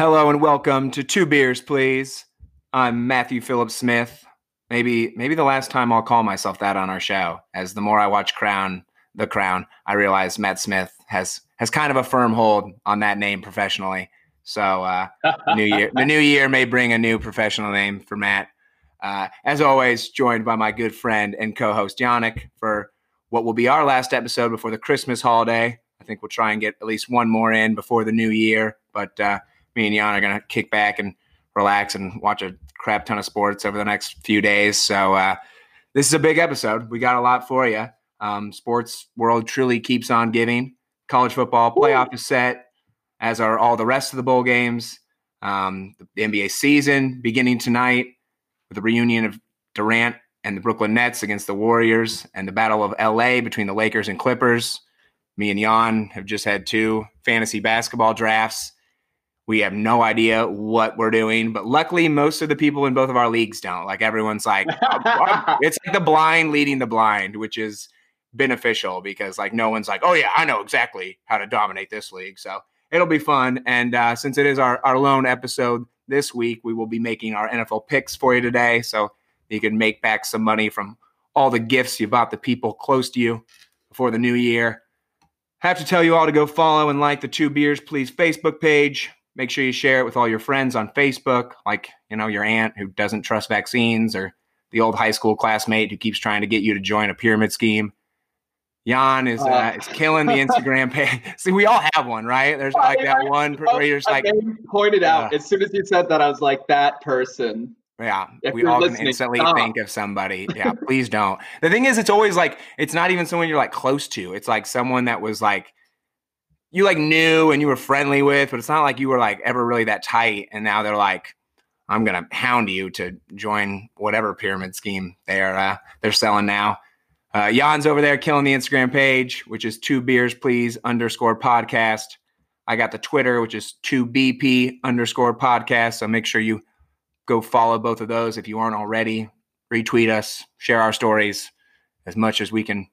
Hello and welcome to Two Beers Please. I'm Matthew Phillips-Smith. Maybe the last time I'll call myself that on our show, as the more I watch The Crown, I realize Matt Smith has kind of a firm hold on that name professionally. So the new year may bring a new professional name for Matt. As always, joined by my good friend and co-host Yannick for what will be our last episode before the Christmas holiday. I think we'll try and get at least one more in before the new year, but me and Jan are going to kick back and relax and watch a crap ton of sports over the next few days. So this is a big episode. We got a lot for you. Sports world truly keeps on giving. College football playoff is set, as are all the rest of the bowl games. The NBA season beginning tonight with the reunion of Durant and the Brooklyn Nets against the Warriors and the battle of LA between the Lakers and Clippers. Me and Jan have just had two fantasy basketball drafts. We have no idea what we're doing, but luckily most of the people in both of our leagues don't. Like, everyone's like, it's like the blind leading the blind, which is beneficial because, like, no one's like, oh yeah, I know exactly how to dominate this league. So it'll be fun. And since it is our lone episode this week, we will be making our NFL picks for you today. So you can make back some money from all the gifts you bought the people close to you before the new year. Have to tell you all to go follow and like the Two Beers Please Facebook page. Make sure you share it with all your friends on Facebook, like, you know, your aunt who doesn't trust vaccines or the old high school classmate who keeps trying to get you to join a pyramid scheme. Jan is killing the Instagram page. See, we all have one, right? There's like that one where you're just like pointed out. As soon as you said that, I was like, that person. Yeah, if we all can instantly think of somebody. Yeah, please don't. The thing is, it's always like, it's not even someone you're like close to. It's like someone that was like, you like knew and you were friendly with, but it's not like you were like ever really that tight. And now they're like, I'm going to hound you to join whatever pyramid scheme they're selling now. Jan's over there killing the Instagram page, which is @2BeersPlease_podcast. I got the Twitter, which is 2BP_podcast. So make sure you go follow both of those. If you aren't already, retweet us, share our stories as much as we can.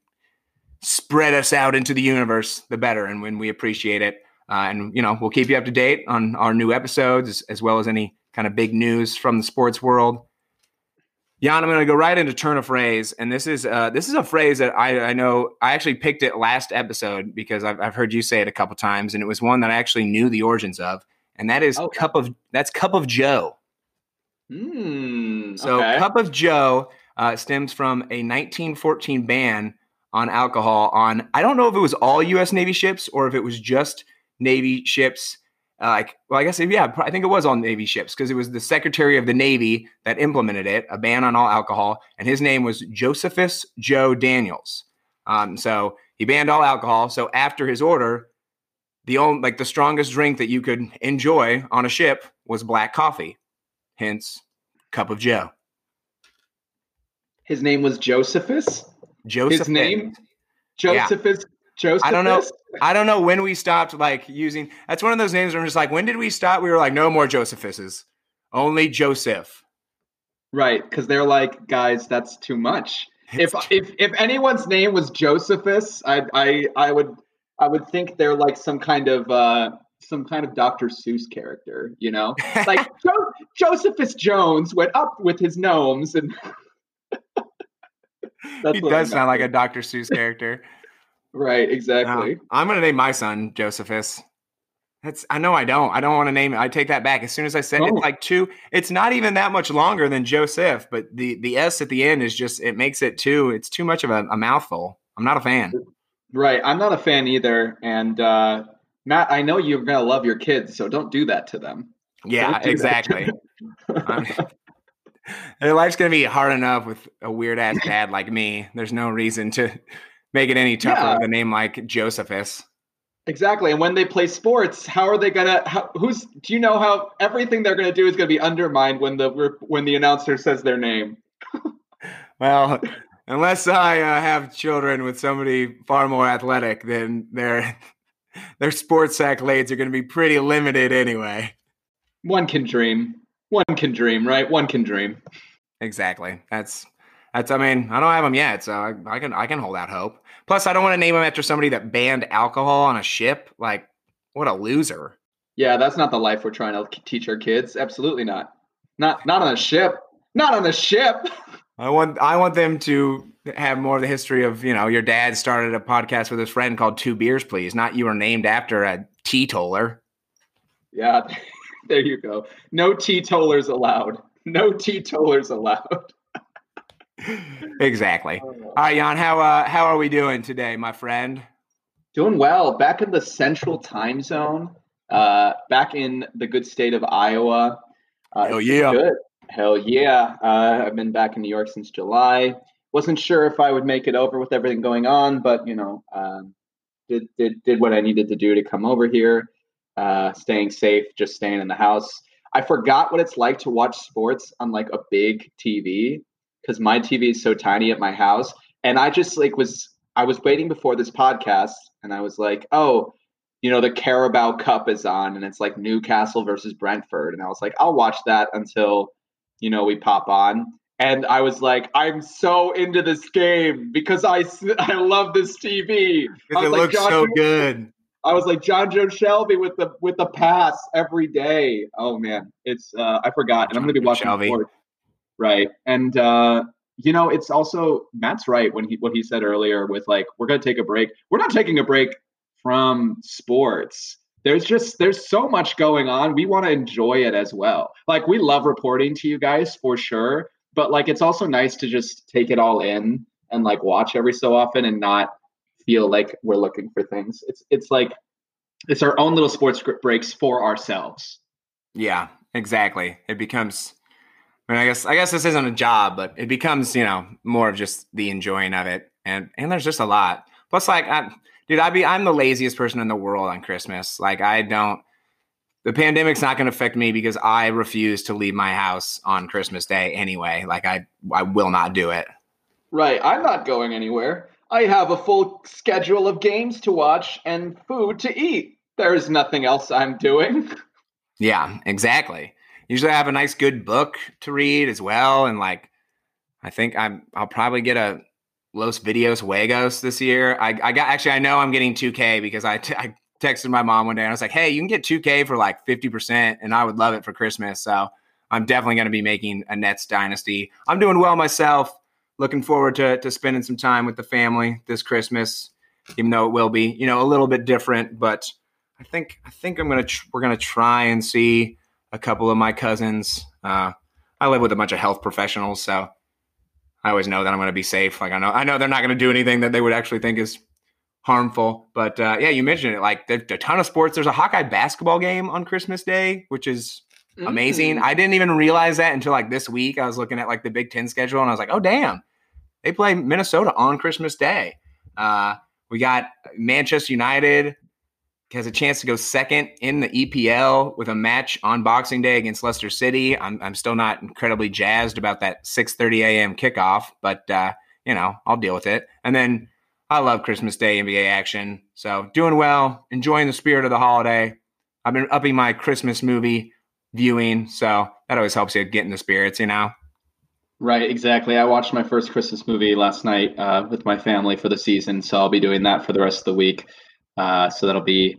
Spread us out into the universe, the better, and when we appreciate it. And, you know, we'll keep you up to date on our new episodes as well as any kind of big news from the sports world. Jan, I'm going to go right into Turn a Phrase, and this is a phrase that I know I actually picked it last episode because I've heard you say it a couple times, and it was one that I actually knew the origins of, and that is Cup of Joe. So okay. Cup of Joe stems from a 1914 ban on alcohol on, I don't know if it was all U.S. Navy ships or if it was just Navy ships. I think it was all Navy ships because it was the Secretary of the Navy that implemented it, a ban on all alcohol, and his name was Josephus Joe Daniels. So he banned all alcohol. So after his order, the strongest drink that you could enjoy on a ship was black coffee, hence Cup of Joe. His name was Josephus? His name? Josephus? Yeah. Josephus? I don't know when we stopped like using. That's one of those names where I'm just like, when did we stop? We were like, no more Josephuses. Only Joseph. Right. Because they're like, guys, that's too much. If anyone's name was Josephus, I would think they're like some kind of Dr. Seuss character, you know? Like Josephus Jones went up with his gnomes and he does sound like a Dr. Seuss character. Right, exactly. I'm going to name my son Josephus. I don't want to name it. I take that back. As soon as I said it's like two, it's not even that much longer than Joseph, but the S at the end is just, it makes it two. It's too much of a mouthful. I'm not a fan. Right, I'm not a fan either. And Matt, I know you're going to love your kids, so don't do that to them. Yeah, exactly. Their life's going to be hard enough with a weird-ass dad like me. There's no reason to make it any tougher with a name like Josephus. Exactly. And when they play sports, how are they going to – do you know how everything they're going to do is going to be undermined when the announcer says their name? Well, unless I have children with somebody far more athletic, then their sports accolades are going to be pretty limited anyway. One can dream. One can dream, right? One can dream. Exactly. That's. I mean, I don't have them yet, so I can hold out hope. Plus, I don't want to name them after somebody that banned alcohol on a ship. Like, what a loser! Yeah, that's not the life we're trying to teach our kids. Absolutely not. Not on a ship. Not on a ship. I want them to have more of the history of, you know, your dad started a podcast with his friend called Two Beers Please, not you were named after a teetotaler. Yeah, there you go. No teetotalers allowed. No teetotalers allowed. Exactly. All right, Jan, how are we doing today, my friend? Doing well. Back in the central time zone, back in the good state of Iowa. Hell yeah. Good. Hell yeah. I've been back in New York since July. Wasn't sure if I would make it over with everything going on, but, you know, did what I needed to do to come over here. Staying safe, just staying in the house. I forgot what it's like to watch sports on like a big TV because my TV is so tiny at my house. And I just like I was waiting before this podcast and I was like, oh, you know, the Carabao Cup is on and it's like Newcastle versus Brentford. And I was like, I'll watch that until, you know, we pop on. And I was like, I'm so into this game because I love this TV. It looks so good. I was like John Joe Shelby with the pass every day. Oh man, it's I forgot, and I'm going to be watching sports, right? And you know, it's also Matt's right when he said earlier with like we're going to take a break. We're not taking a break from sports. There's so much going on. We want to enjoy it as well. Like we love reporting to you guys for sure, but like it's also nice to just take it all in and like watch every so often and not feel like we're looking for things. It's like it's our own little sports breaks for ourselves. Yeah, exactly. It becomes, I mean, I guess this isn't a job, but it becomes, you know, more of just the enjoying of it. And there's just a lot. Plus, like, I'm the laziest person in the world on Christmas. Like, the pandemic's not going to affect me because I refuse to leave my house on Christmas Day anyway. Like, I will not do it. Right. I'm not going anywhere. I have a full schedule of games to watch and food to eat. There is nothing else I'm doing. Yeah, exactly. Usually I have a nice good book to read as well. And like, I think I'll probably get a Los Videos Juegos this year. I know I'm getting 2K because I texted my mom one day and I was like, hey, you can get 2K for like 50% and I would love it for Christmas. So I'm definitely going to be making a Nets dynasty. I'm doing well myself. Looking forward to spending some time with the family this Christmas, even though it will be, you know, a little bit different. But I think we're gonna try and see a couple of my cousins. I live with a bunch of health professionals, so I always know that I'm gonna be safe. Like I know they're not gonna do anything that they would actually think is harmful. But yeah, you mentioned it. Like there's a ton of sports. There's a Hawkeye basketball game on Christmas Day, which is amazing. I didn't even realize that until like this week. I was looking at like the Big Ten schedule and I was like, oh, damn, they play Minnesota on Christmas Day. We got Manchester United has a chance to go second in the EPL with a match on Boxing Day against Leicester City. I'm still not incredibly jazzed about that 6:30 a.m. kickoff, but, you know, I'll deal with it. And then I love Christmas Day NBA action. So doing well, enjoying the spirit of the holiday. I've been upping my Christmas movie viewing, so that always helps you get in the spirits, you know. Right, exactly. I watched my first Christmas movie last night with my family for the season, so I'll be doing that for the rest of the week. So that'll be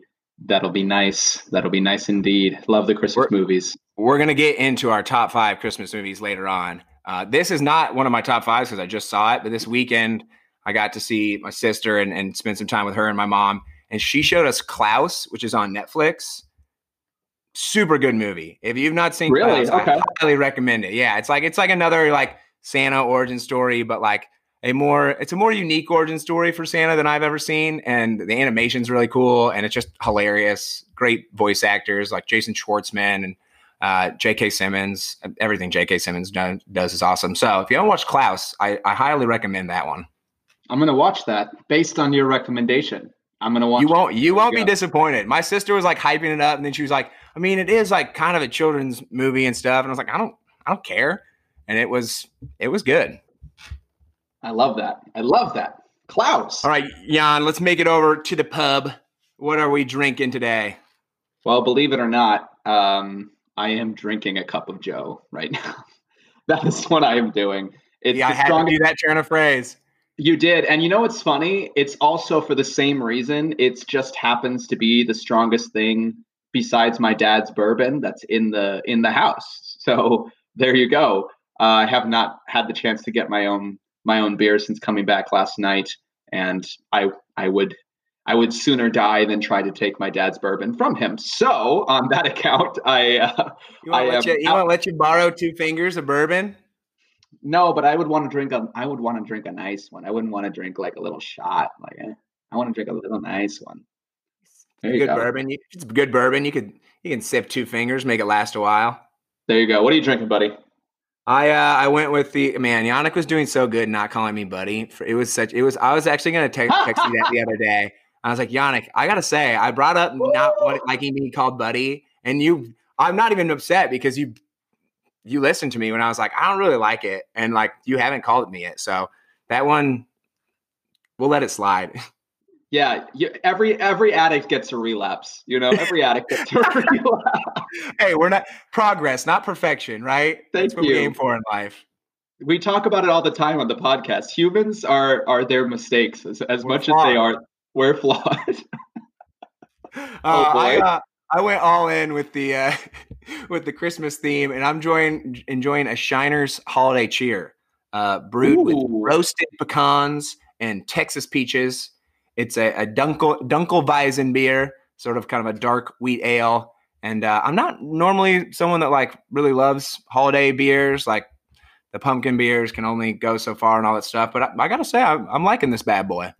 nice. That'll be nice indeed. Love the Christmas movies. We're gonna get into our top 5 Christmas movies later on. This is not one of my top 5s because I just saw it, but this weekend I got to see my sister and spend some time with her and my mom, and she showed us Klaus, which is on Netflix. Super good movie. If you've not seen Klaus, okay. I highly recommend it. Yeah, it's like another like Santa origin story, but like it's a more unique origin story for Santa than I've ever seen. And the animation's really cool, and it's just hilarious. Great voice actors like Jason Schwartzman and J.K. Simmons. Everything J.K. Simmons does is awesome. So if you haven't watched Klaus, I highly recommend that one. I'm gonna watch that based on your recommendation. I'm gonna watch. You won't be disappointed. My sister was like hyping it up, and then she was like, I mean, it is like kind of a children's movie and stuff. And I was like, I don't care. And it was good. I love that. Klaus. All right, Jan, let's make it over to the pub. What are we drinking today? Well, believe it or not, I am drinking a cup of Joe right now. That is what I am doing. It's I had to do that turn of phrase. You did. And you know what's funny? It's also for the same reason. It just happens to be the strongest thing besides my dad's bourbon that's in the house. So there you go. I have not had the chance to get my own beer since coming back last night, and I would sooner die than try to take my dad's bourbon from him. So on that account, you want to borrow two fingers of bourbon? No, but I would want to drink a nice one. I wouldn't want to drink like a little shot. I want to drink a little nice one. Bourbon. It's good bourbon. You can sip two fingers, make it last a while. There you go. What are you drinking, buddy? I went with Yannick was doing so good not calling me buddy. I was actually going to text you that the other day. I was like, Yannick, I got to say, I brought up not liking being called buddy, and I'm not even upset because you listened to me when I was like, I don't really like it, and like you haven't called me yet. So that one, we'll let it slide. Yeah, every addict gets a relapse. Every addict gets a relapse. Hey, we're not progress, not perfection, right? That's what we aim for in life. We talk about it all the time on the podcast. Humans are their mistakes as much flawed. As they are. We're flawed. I went all in with the Christmas theme, and I'm enjoying a Shiner's Holiday Cheer, brewed with roasted pecans and Texas peaches. It's a Dunkelweizen beer, sort of kind of a dark wheat ale. And I'm not normally someone that like really loves holiday beers, like the pumpkin beers can only go so far and all that stuff. But I got to say, I'm liking this bad boy.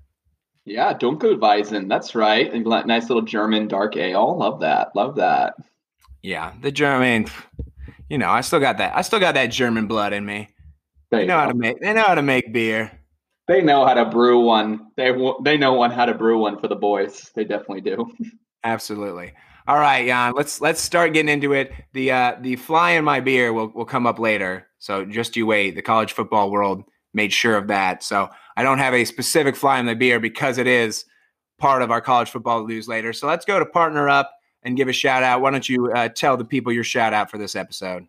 Yeah, Dunkelweizen. That's right. And nice little German dark ale. Love that. Love that. Yeah, the German, I still got that German blood in me. They know how to make beer. They know how to brew one. They know how to brew one for the boys. They definitely do. Absolutely. All right, Jan. Let's start getting into it. The fly in my beer will come up later. So just you wait. The college football world made sure of that. So I don't have a specific fly in the beer because it is part of our college football news later. So let's go to partner up and give a shout out. Why don't you tell the people your shout out for this episode?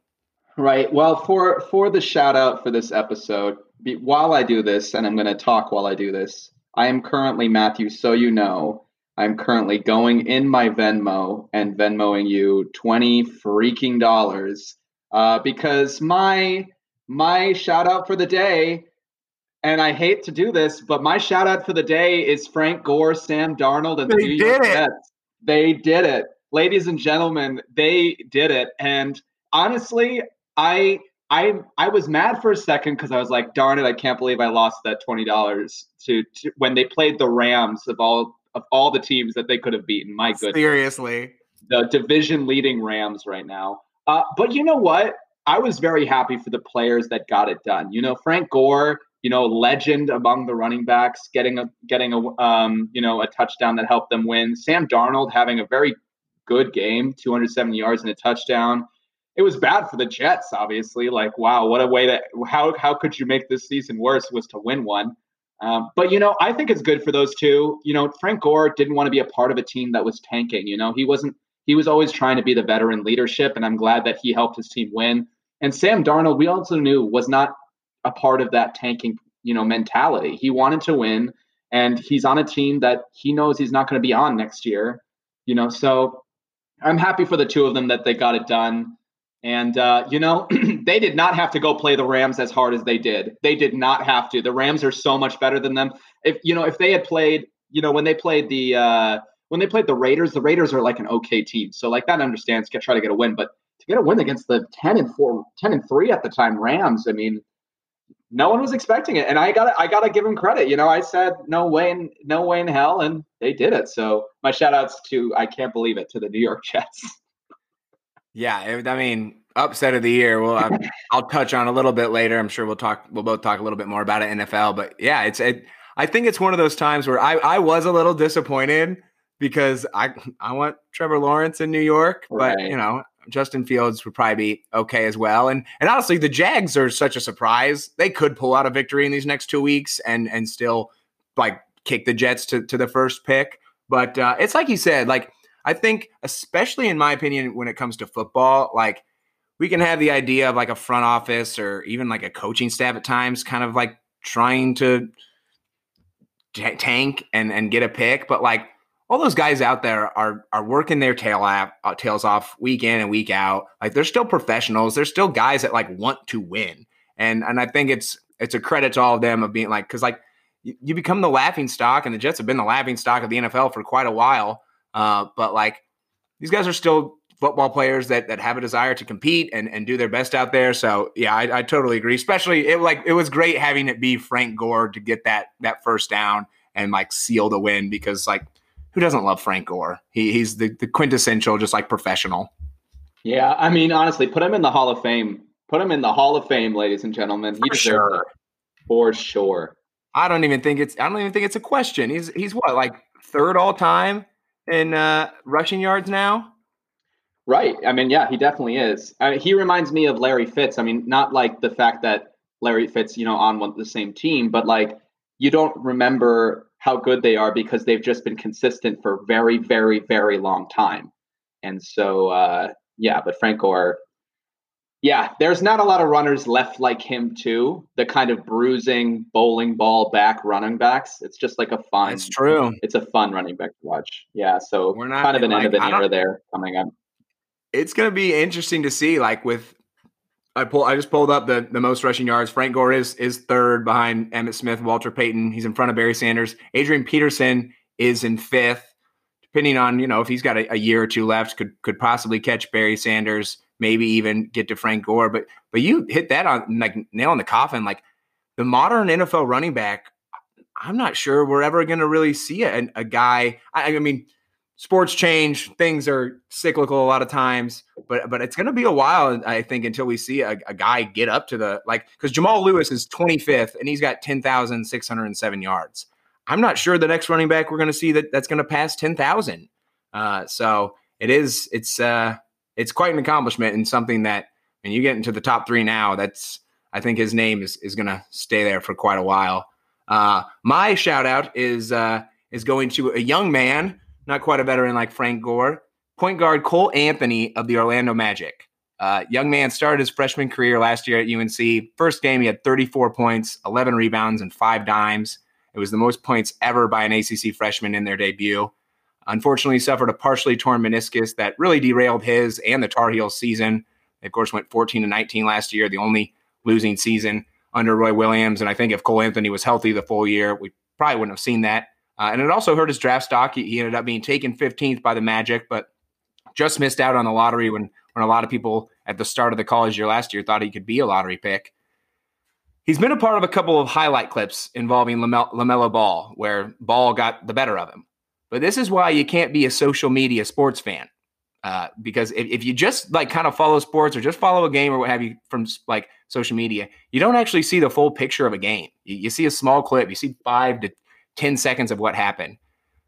Right. Well, for the shout out for this episode. While I do this, and I'm going to talk while I do this, I am currently, Matthew, so you know, I'm currently going in my Venmo and Venmoing you $20 because my shout out for the day, and I hate to do this, but my shout out for the day is Frank Gore, Sam Darnold, and the New York Jets. They did it. Ladies and gentlemen, they did it. And honestly, I was mad for a second because I was like, darn it, I can't believe I lost that $20 to when they played the Rams of all the teams that they could have beaten. My goodness. Seriously. The division leading Rams right now. But you know what? I was very happy for the players that got it done. Frank Gore, legend among the running backs, getting a touchdown that helped them win. Sam Darnold having a very good game, 270 yards and a touchdown. It was bad for the Jets, obviously. Like, wow, what a way that how could you make this season worse was to win one. But, I think it's good for those two. Frank Gore didn't want to be a part of a team that was tanking. He was always trying to be the veteran leadership, and I'm glad that he helped his team win. And Sam Darnold, we also knew, was not a part of that tanking, mentality. He wanted to win, and he's on a team that he knows he's not going to be on next year. So I'm happy for the two of them that they got it done. And, they did not have to go play the Rams as hard as they did. They did not have to. The Rams are so much better than them. If they had played, when they played the Raiders are like an okay team. So like that understands try to get a win, but to get a win against the 10 and 3 at the time Rams, I mean, no one was expecting it. And I gotta give them credit. I said, no way in hell. And they did it. So my shout outs to, I can't believe it, to the New York Jets. Yeah, I mean, upset of the year. Well, I'll touch on a little bit later. I'm sure we'll both talk a little bit more about it, NFL. But yeah, I think it's one of those times where I was a little disappointed because I want Trevor Lawrence in New York, but right. Justin Fields would probably be okay as well. And honestly, the Jags are such a surprise. They could pull out a victory in these next 2 weeks and still like kick the Jets to the first pick. But it's like you said, like. I think, especially in my opinion, when it comes to football, like we can have the idea of like a front office or even like a coaching staff at times kind of like trying to tank and get a pick. But like all those guys out there are working their tails off week in and week out. Like, they're still professionals. They're still guys that like want to win. And I think it's a credit to all of them of being like, cause like you become the laughing stock, and the Jets have been the laughing stock of the NFL for quite a while. But like, these guys are still football players that have a desire to compete and do their best out there. So yeah, I totally agree. Especially it was great having it be Frank Gore to get that first down and like seal the win, because like, who doesn't love Frank Gore? He's the quintessential, just like professional. Yeah. I mean, honestly, put him in the Hall of Fame, ladies and gentlemen. He deserves it. For sure. I don't even think it's a question. He's what, like third all time in rushing yards now? Right. I mean, yeah, he definitely is. I mean, he reminds me of Larry Fitz. I mean, not like the fact that Larry Fitz, on the same team, but like you don't remember how good they are because they've just been consistent for very, very, very long time. And so, yeah, but Frank Gore, yeah, there's not a lot of runners left like him too. The kind of bruising bowling ball back running backs. It's just like a fun. It's true. It's a fun running back to watch. Yeah. So we're not kind of an end of an era there coming up. It's going to be interesting to see, like with I just pulled up the most rushing yards. Frank Gore is third behind Emmitt Smith, Walter Payton. He's in front of Barry Sanders. Adrian Peterson is in fifth, depending on, if he's got a year or two left, could possibly catch Barry Sanders, maybe even get to Frank Gore. But you hit that on like nail in the coffin. Like the modern NFL running back, I'm not sure we're ever going to really see a guy. I mean, sports change, things are cyclical a lot of times, but it's going to be a while, I think, until we see a guy get up to the, like, because Jamal Lewis is 25th and he's got 10,607 yards. I'm not sure the next running back we're going to see that's going to pass 10,000. So it's quite an accomplishment, and something that when you get into the top three now, I think his name is going to stay there for quite a while. My shout out is going to a young man, not quite a veteran like Frank Gore, point guard Cole Anthony of the Orlando Magic. Young man started his freshman career last year at UNC. First game, he had 34 points, 11 rebounds, and 5 dimes. It was the most points ever by an ACC freshman in their debut. Unfortunately, he suffered a partially torn meniscus that really derailed his and the Tar Heels season. They, of course, went 14-19 last year, the only losing season under Roy Williams. And I think if Cole Anthony was healthy the full year, we probably wouldn't have seen that. And it also hurt his draft stock. He ended up being taken 15th by the Magic, but just missed out on the lottery when a lot of people at the start of the college year last year thought he could be a lottery pick. He's been a part of a couple of highlight clips involving LaMelo Ball, where Ball got the better of him. But this is why you can't be a social media sports fan. Because if you just like kind of follow sports or just follow a game or what have you from like social media, you don't actually see the full picture of a game. You see a small clip. You see 5 to 10 seconds of what happened.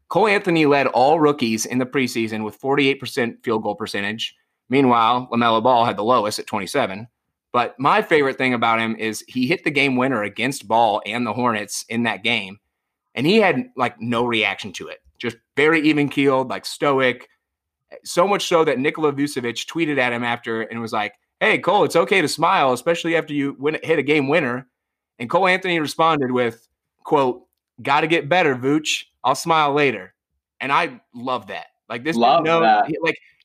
Cole Anthony led all rookies in the preseason with 48% field goal percentage. Meanwhile, LaMelo Ball had the lowest at 27. But my favorite thing about him is he hit the game winner against Ball and the Hornets in that game. And he had like no reaction to it. Just very even keeled, like stoic. So much so that Nikola Vucevic tweeted at him after and was like, "Hey Cole, it's okay to smile, especially after you hit a game winner." And Cole Anthony responded with, quote, "Got to get better, Vooch. I'll smile later." And I love that. Like this,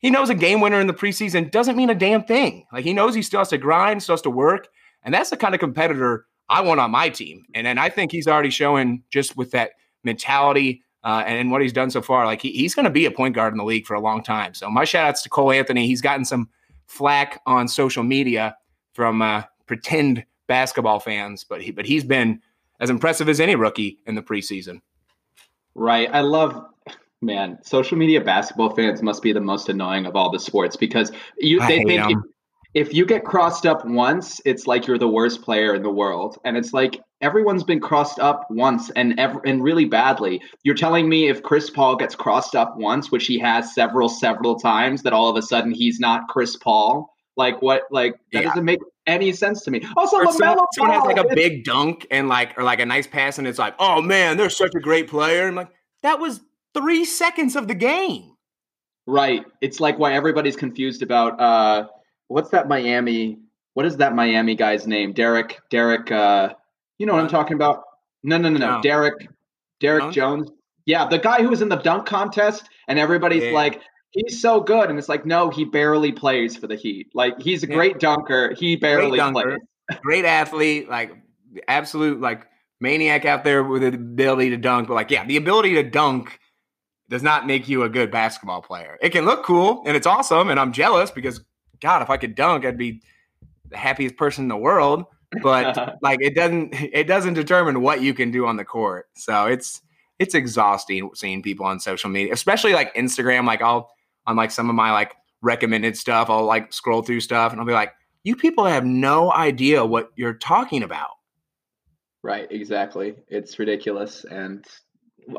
he knows a game winner in the preseason doesn't mean a damn thing. Like he knows he still has to grind, still has to work. And that's the kind of competitor I want on my team. And I think he's already showing just with that mentality and what he's done so far. Like he's going to be a point guard in the league for a long time. So my shout outs to Cole Anthony. He's gotten some flack on social media from pretend basketball fans, but he's been as impressive as any rookie in the preseason. Right. I love, man, social media basketball fans must be the most annoying of all the sports because they think if you get crossed up once, it's like you're the worst player in the world. And it's like everyone's been crossed up once and really badly. You're telling me if Chris Paul gets crossed up once, which he has several times, that all of a sudden he's not Chris Paul? Like what? Like that doesn't make any sense to me. Also, someone has like a big dunk and like or like a nice pass, and it's like, "Oh man, they're such a great player." And like that was 3 seconds of the game. Right. It's like why everybody's confused about what's that Miami? What is that Miami guy's name? Derek. You know what I'm talking about? No. Derek Jones. Yeah, the guy who was in the dunk contest and everybody's like, he's so good. And it's like, no, he barely plays for the Heat. Like, he's a great dunker. He barely plays. Great athlete, like absolute like maniac out there with the ability to dunk. But like, yeah, the ability to dunk does not make you a good basketball player. It can look cool and it's awesome. And I'm jealous because, God, if I could dunk, I'd be the happiest person in the world. But like, it doesn't determine what you can do on the court. So it's exhausting seeing people on social media, especially like Instagram. Like I'll, on like some of my like recommended stuff, I'll like scroll through stuff and I'll be like, you people have no idea what you're talking about. Right. Exactly. It's ridiculous. And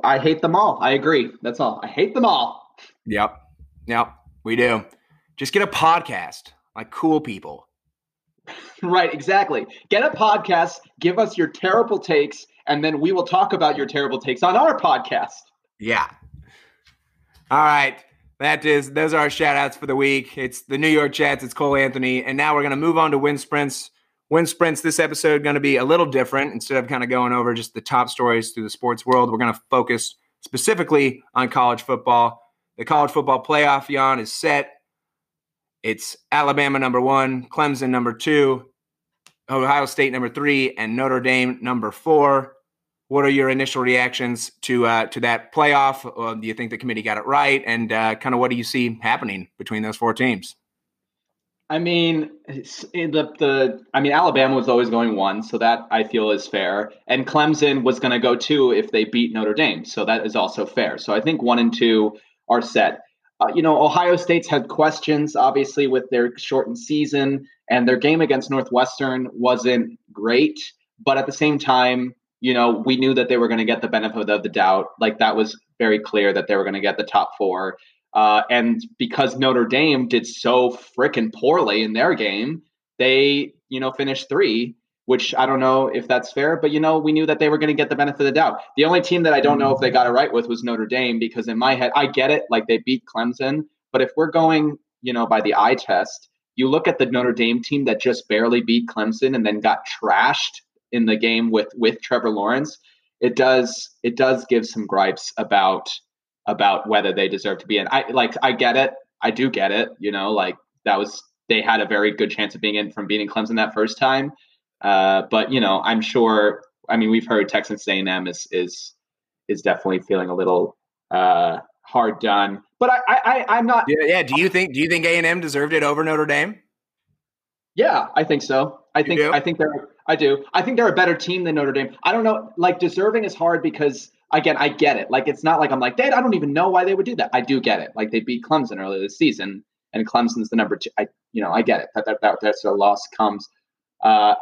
I hate them all. I agree. That's all. I hate them all. Yep. We do. Just get a podcast like cool people. Right. Exactly. Get a podcast. Give us your terrible takes. And then we will talk about your terrible takes on our podcast. Yeah. All right. Those are our shout outs for the week. It's the New York Jets. It's Cole Anthony. And now we're going to move on to Win Sprints. Win Sprints this episode going to be a little different. Instead of kind of going over just the top stories through the sports world, we're going to focus specifically on college football. The college football playoff, Jan, is set. It's Alabama #1, Clemson #2, Ohio State #3, and Notre Dame #4. What are your initial reactions to that playoff? Do you think the committee got it right? And kind of what do you see happening between those four teams? I mean, Alabama was always going 1, so that I feel is fair. And Clemson was going to go 2 if they beat Notre Dame, so that is also fair. So I think 1 and 2 are set. Ohio State's had questions, obviously, with their shortened season, and their game against Northwestern wasn't great. But at the same time, we knew that they were going to get the benefit of the doubt. Like, that was very clear that they were going to get the top 4. And because Notre Dame did so frickin' poorly in their game, they, finished 3, which I don't know if that's fair, but, we knew that they were going to get the benefit of the doubt. The only team that I don't know if they got it right with was Notre Dame, because in my head, I get it, like they beat Clemson. But if we're going, by the eye test, you look at the Notre Dame team that just barely beat Clemson and then got trashed in the game with Trevor Lawrence. It does give some gripes about whether they deserve to be in. I get it. I do get it. They had a very good chance of being in from beating Clemson that first time. But, I'm sure, we've heard Texas A&M is definitely feeling a little hard done, but I'm not. Yeah. Do you think A&M deserved it over Notre Dame? Yeah, I think so. I think they're a better team than Notre Dame. I don't know. Like, deserving is hard because, again, I get it. Like, it's not like I'm like, Dad, I don't even know why they would do that. I do get it. Like, they beat Clemson earlier this season and Clemson's the #2. I get it. That's their loss comes. For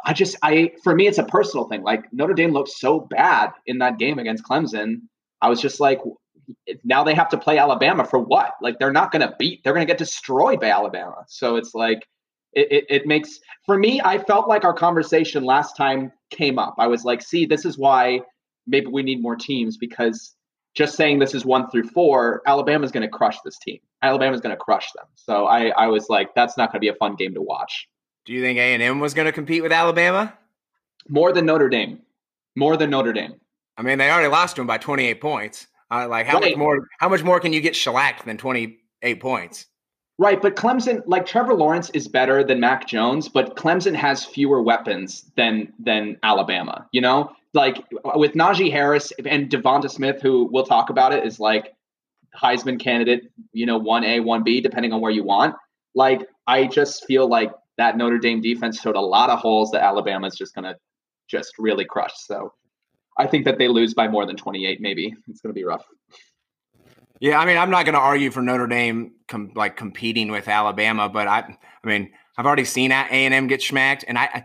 me, it's a personal thing. Like, Notre Dame looked so bad in that game against Clemson. I was just like, now they have to play Alabama for what? Like, they're not going to beat. They're going to get destroyed by Alabama. So it's like, it makes, for me, I felt like our conversation last time came up. I was like, see, this is why maybe we need more teams, because just saying this is 1 through 4, Alabama's going to crush this team. Alabama's going to crush them. So I was like, that's not going to be a fun game to watch. Do you think A&M was going to compete with Alabama? More than Notre Dame. I mean, they already lost to them by 28 points. How much more can you get shellacked than 28 points? Right, but Clemson, like, Trevor Lawrence is better than Mac Jones, but Clemson has fewer weapons than Alabama, Like, with Najee Harris and Devonta Smith, who we'll talk about it, is, like, Heisman candidate, 1A, 1B, depending on where you want. Like, I just feel like that Notre Dame defense showed a lot of holes that Alabama is just going to just really crush. So I think that they lose by more than 28, maybe. It's going to be rough. Yeah, I'm not going to argue for Notre Dame competing with Alabama, but I've already seen A&M get schmacked, and I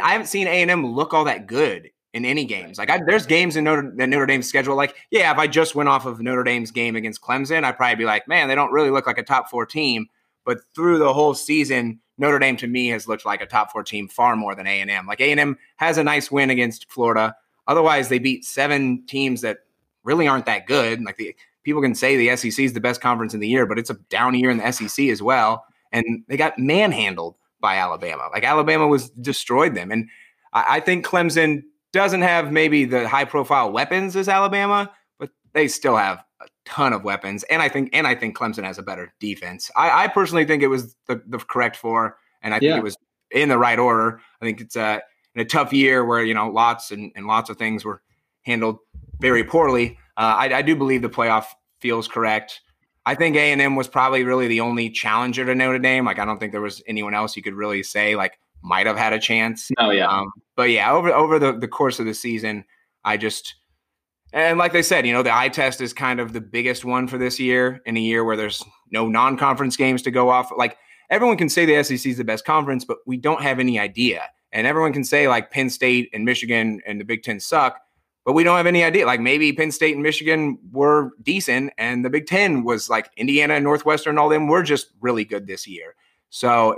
haven't seen A&M look all that good in any games. Like, there's games in Notre Dame's schedule. Like, yeah, if I just went off of Notre Dame's game against Clemson, I'd probably be like, man, they don't really look like a top 4 team. But through the whole season, Notre Dame to me has looked like a top 4 team far more than A&M. Like, A&M has a nice win against Florida. Otherwise, they beat 7 teams that really aren't that good. Like, people can say the SEC is the best conference in the year, but it's a down year in the SEC as well. And they got manhandled by Alabama. Like, Alabama destroyed them. And I think Clemson doesn't have maybe the high-profile weapons as Alabama, but they still have a ton of weapons. And I think Clemson has a better defense. I personally think it was the correct four, and I think it was in the right order. I think it's in a tough year where, you know, lots of things were handled very poorly. I do believe the playoff feels correct. I think A&M was probably really the only challenger to Notre Dame. Like, I don't think there was anyone else you could really say, like, might have had a chance. Oh, yeah. But, yeah, over the course of the season, I just – and like they said, you know, the eye test is kind of the biggest one for this year, in a year where there's no non-conference games to go off. Like, everyone can say the SEC is the best conference, but we don't have any idea. And everyone can say, like, Penn State and Michigan and the Big Ten suck, but we don't have any idea. Like, maybe Penn State and Michigan were decent, and the Big Ten was like Indiana and Northwestern and all them were just really good this year. So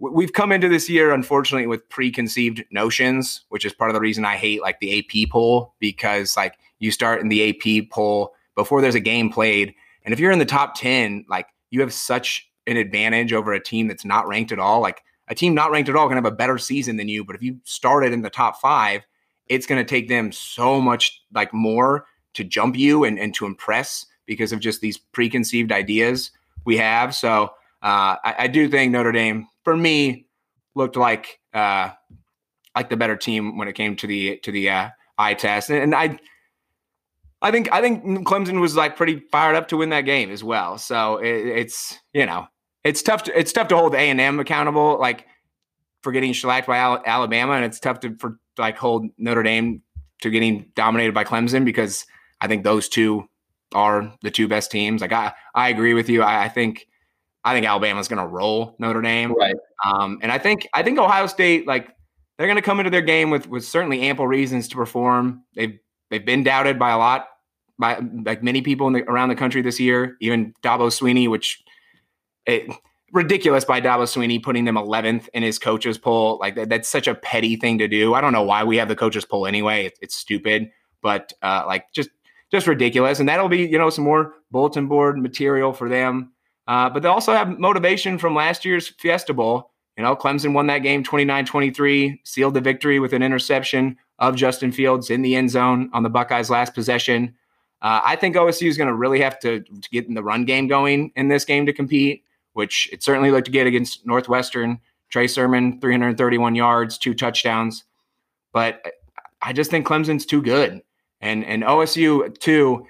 we've come into this year, unfortunately, with preconceived notions, which is part of the reason I hate like the AP poll, because like you start in the AP poll before there's a game played. And if you're in the top 10, like you have such an advantage over a team that's not ranked at all. Like a team not ranked at all can have a better season than you. But if you started in the top 5, it's going to take them so much like more to jump you and to impress because of just these preconceived ideas we have. So I do think Notre Dame, for me, looked like the better team when it came to the eye test. And I think Clemson was like pretty fired up to win that game as well. So it's, you know, it's tough to hold A&M accountable, like for getting shellacked by Alabama. And it's tough to hold Notre Dame to getting dominated by Clemson, because I think those two are the two best teams. Like I agree with you. I think Alabama's going to roll Notre Dame. Right. And I think Ohio State, like they're going to come into their game with certainly ample reasons to perform. They've been doubted by a lot, by like many people around the country this year, even Dabo Swinney, ridiculous by Dabo Swinney putting them 11th in his coaches poll. Like that's such a petty thing to do. I don't know why we have the coaches poll anyway. It's stupid, but like just ridiculous. And that'll be, you know, some more bulletin board material for them. But they also have motivation from last year's Fiesta Bowl. You know, Clemson won that game 29-23, sealed the victory with an interception of Justin Fields in the end zone on the Buckeyes' last possession. I think OSU is going to really have to get in the run game going in this game to compete, which it certainly looked good against Northwestern. Trey Sermon, 331 yards, 2 touchdowns. But I just think Clemson's too good. And OSU, too,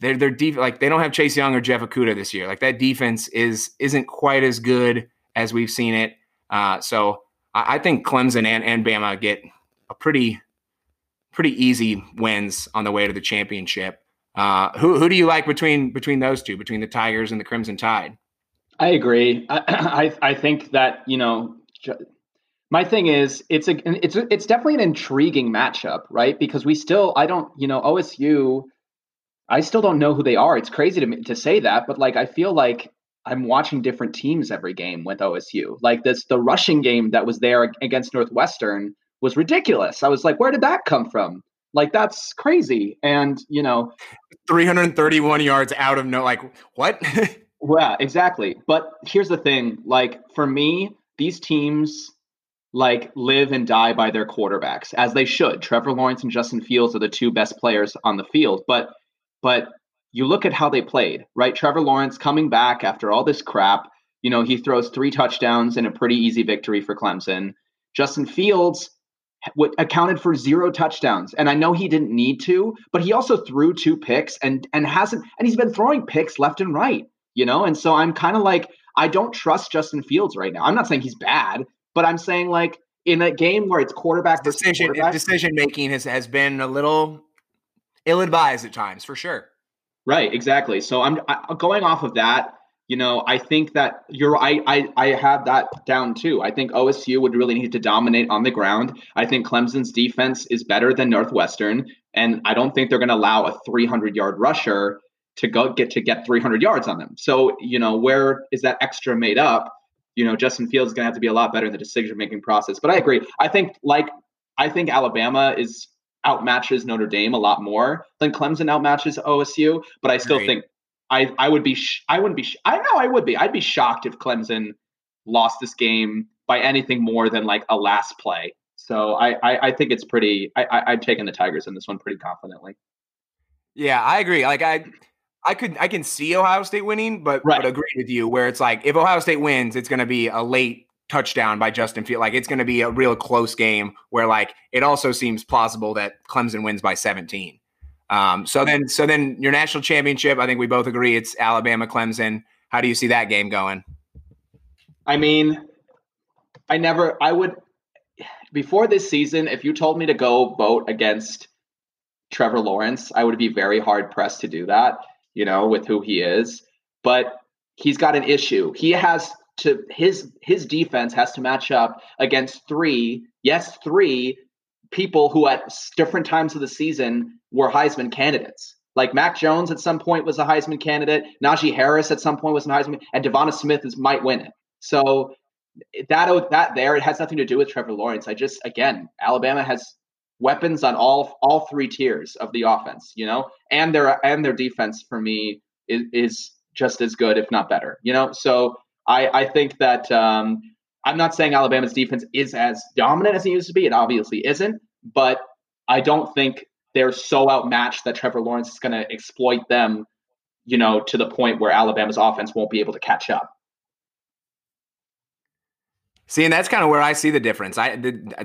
they're like they don't have Chase Young or Jeff Okuda this year. Like that defense isn't quite as good as we've seen it. So I think Clemson and Bama get a pretty easy wins on the way to the championship. Who do you like between those two, between the Tigers and the Crimson Tide? I agree. I think that, you know, my thing is it's definitely an intriguing matchup, right? Because OSU, I still don't know who they are. It's crazy to me to say that, but like I feel like I'm watching different teams every game with OSU. Like the rushing game that was there against Northwestern was ridiculous. I was like, where did that come from? Like, that's crazy. And, you know, 331 yards out of like what? Yeah, exactly. But here's the thing. Like, for me, these teams like live and die by their quarterbacks, as they should. Trevor Lawrence and Justin Fields are the two best players on the field. But you look at how they played, right? Trevor Lawrence coming back after all this crap. You know, he throws 3 touchdowns and a pretty easy victory for Clemson. Justin Fields accounted for 0 touchdowns. And I know he didn't need to, but he also threw 2 picks and he's been throwing picks left and right. You know, and so I'm kind of like, I don't trust Justin Fields right now. I'm not saying he's bad, but I'm saying like in a game where it's quarterback decision making has been a little ill-advised at times, for sure. Right, exactly. So I'm going off of that. You know, I think that I have that down too. I think OSU would really need to dominate on the ground. I think Clemson's defense is better than Northwestern, and I don't think they're going to allow a 300-yard rusher to go get 300 yards on them. So, you know, where is that extra made up? You know, Justin Fields is going to have to be a lot better in the decision-making process. But I agree. I think Alabama outmatches Notre Dame a lot more than Clemson outmatches OSU. But I still think I'd be shocked if Clemson lost this game by anything more than like a last play. So I think it's I've taken the Tigers in this one pretty confidently. Yeah, I agree. Like I can see Ohio State winning, but agree with you where it's like if Ohio State wins, it's going to be a late touchdown by Justin Fields. Like it's going to be a real close game where like it also seems plausible that Clemson wins by 17. So then your national championship, I think we both agree it's Alabama, Clemson. How do you see that game going? I mean, before this season, if you told me to go vote against Trevor Lawrence, I would be very hard pressed to do that, you know, with who he is, but he's got an issue. He has to, his defense has to match up against three people who at different times of the season were Heisman candidates. Like Mac Jones at some point was a Heisman candidate. Najee Harris at some point was a Heisman, and Devonta Smith might win it. So it has nothing to do with Trevor Lawrence. Alabama has weapons on all three tiers of the offense, you know, and their defense for me is just as good, if not better, you know? So I think that I'm not saying Alabama's defense is as dominant as it used to be. It obviously isn't, but I don't think they're so outmatched that Trevor Lawrence is going to exploit them, you know, to the point where Alabama's offense won't be able to catch up. See, and that's kind of where I see the difference.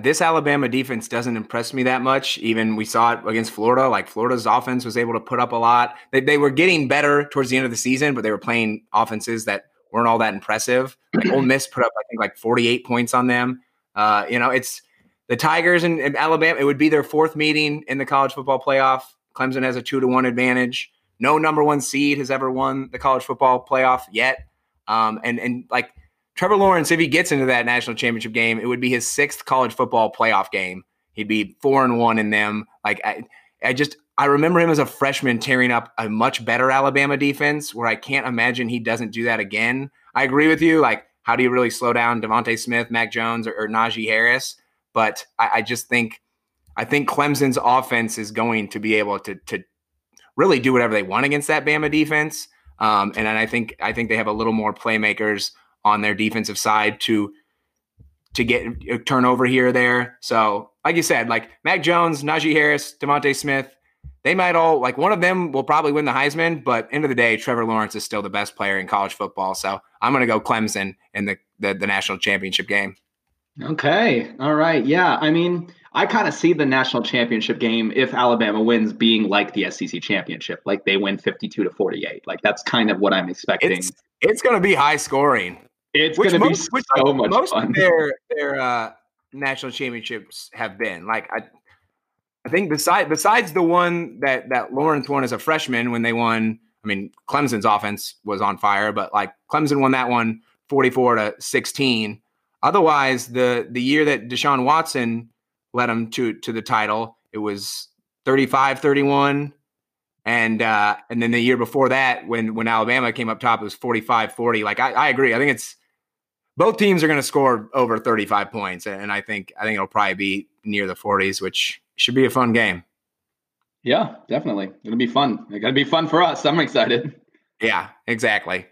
This Alabama defense doesn't impress me that much. Even we saw it against Florida. Like Florida's offense was able to put up a lot. They were getting better towards the end of the season, but they were playing offenses that weren't all that impressive. Like Ole Miss put up, I think, like 48 points on them. You know, it's the Tigers and Alabama. It would be their fourth meeting in the college football playoff. Clemson has a 2-1 advantage. No number one seed has ever won the college football playoff yet. And Trevor Lawrence, if he gets into that national championship game, it would be his sixth college football playoff game. He'd be 4-1 in them. Like I remember him as a freshman tearing up a much better Alabama defense where I can't imagine he doesn't do that again. I agree with you. Like, how do you really slow down Devonta Smith, Mac Jones, or Najee Harris? But I think Clemson's offense is going to be able to really do whatever they want against that Bama defense. And I think they have a little more playmakers on their defensive side to get a turnover here or there. So like you said, like Mac Jones, Najee Harris, Devonta Smith, they might all, like one of them will probably win the Heisman, but end of the day, Trevor Lawrence is still the best player in college football. So I'm going to go Clemson in the national championship game. Okay. All right. Yeah. I mean, I kind of see the national championship game, if Alabama wins, being like the SEC championship, like they win 52-48. Like that's kind of what I'm expecting. It's going to be high scoring. It's going to be so much fun. Most of their national championships have been. Like I think besides the one that Lawrence won as a freshman when they won, I mean, Clemson's offense was on fire, but like Clemson won that one 44-16. Otherwise, the year that Deshaun Watson led them to the title, it was 35-31. And then the year before that, when Alabama came up top, it was 45-40. Like I agree. I think it's both teams are going to score over 35 points. And I think it'll probably be near the 40s, which should be a fun game. Yeah, definitely. It'll be fun. It's going to be fun for us. I'm excited. Yeah, exactly.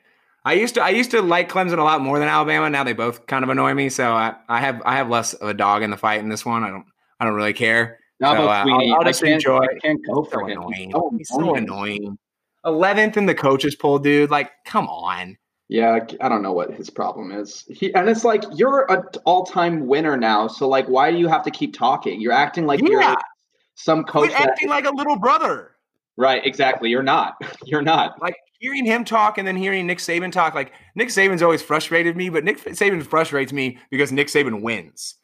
I used to like Clemson a lot more than Alabama. Now they both kind of annoy me. So I have less of a dog in the fight in this one. I don't really care. I'll just enjoy. I can't go for it. He's so annoying. 11th in the coaches poll, dude. Like, come on. Yeah, I don't know what his problem is. And it's like you're an all-time winner now, so like, why do you have to keep talking? You're acting like you're like some coach. You're acting like a little brother. Right. Exactly. You're not. You're not. Like hearing him talk and then hearing Nick Saban talk. Like Nick Saban's always frustrated me, but Nick Saban frustrates me because Nick Saban wins.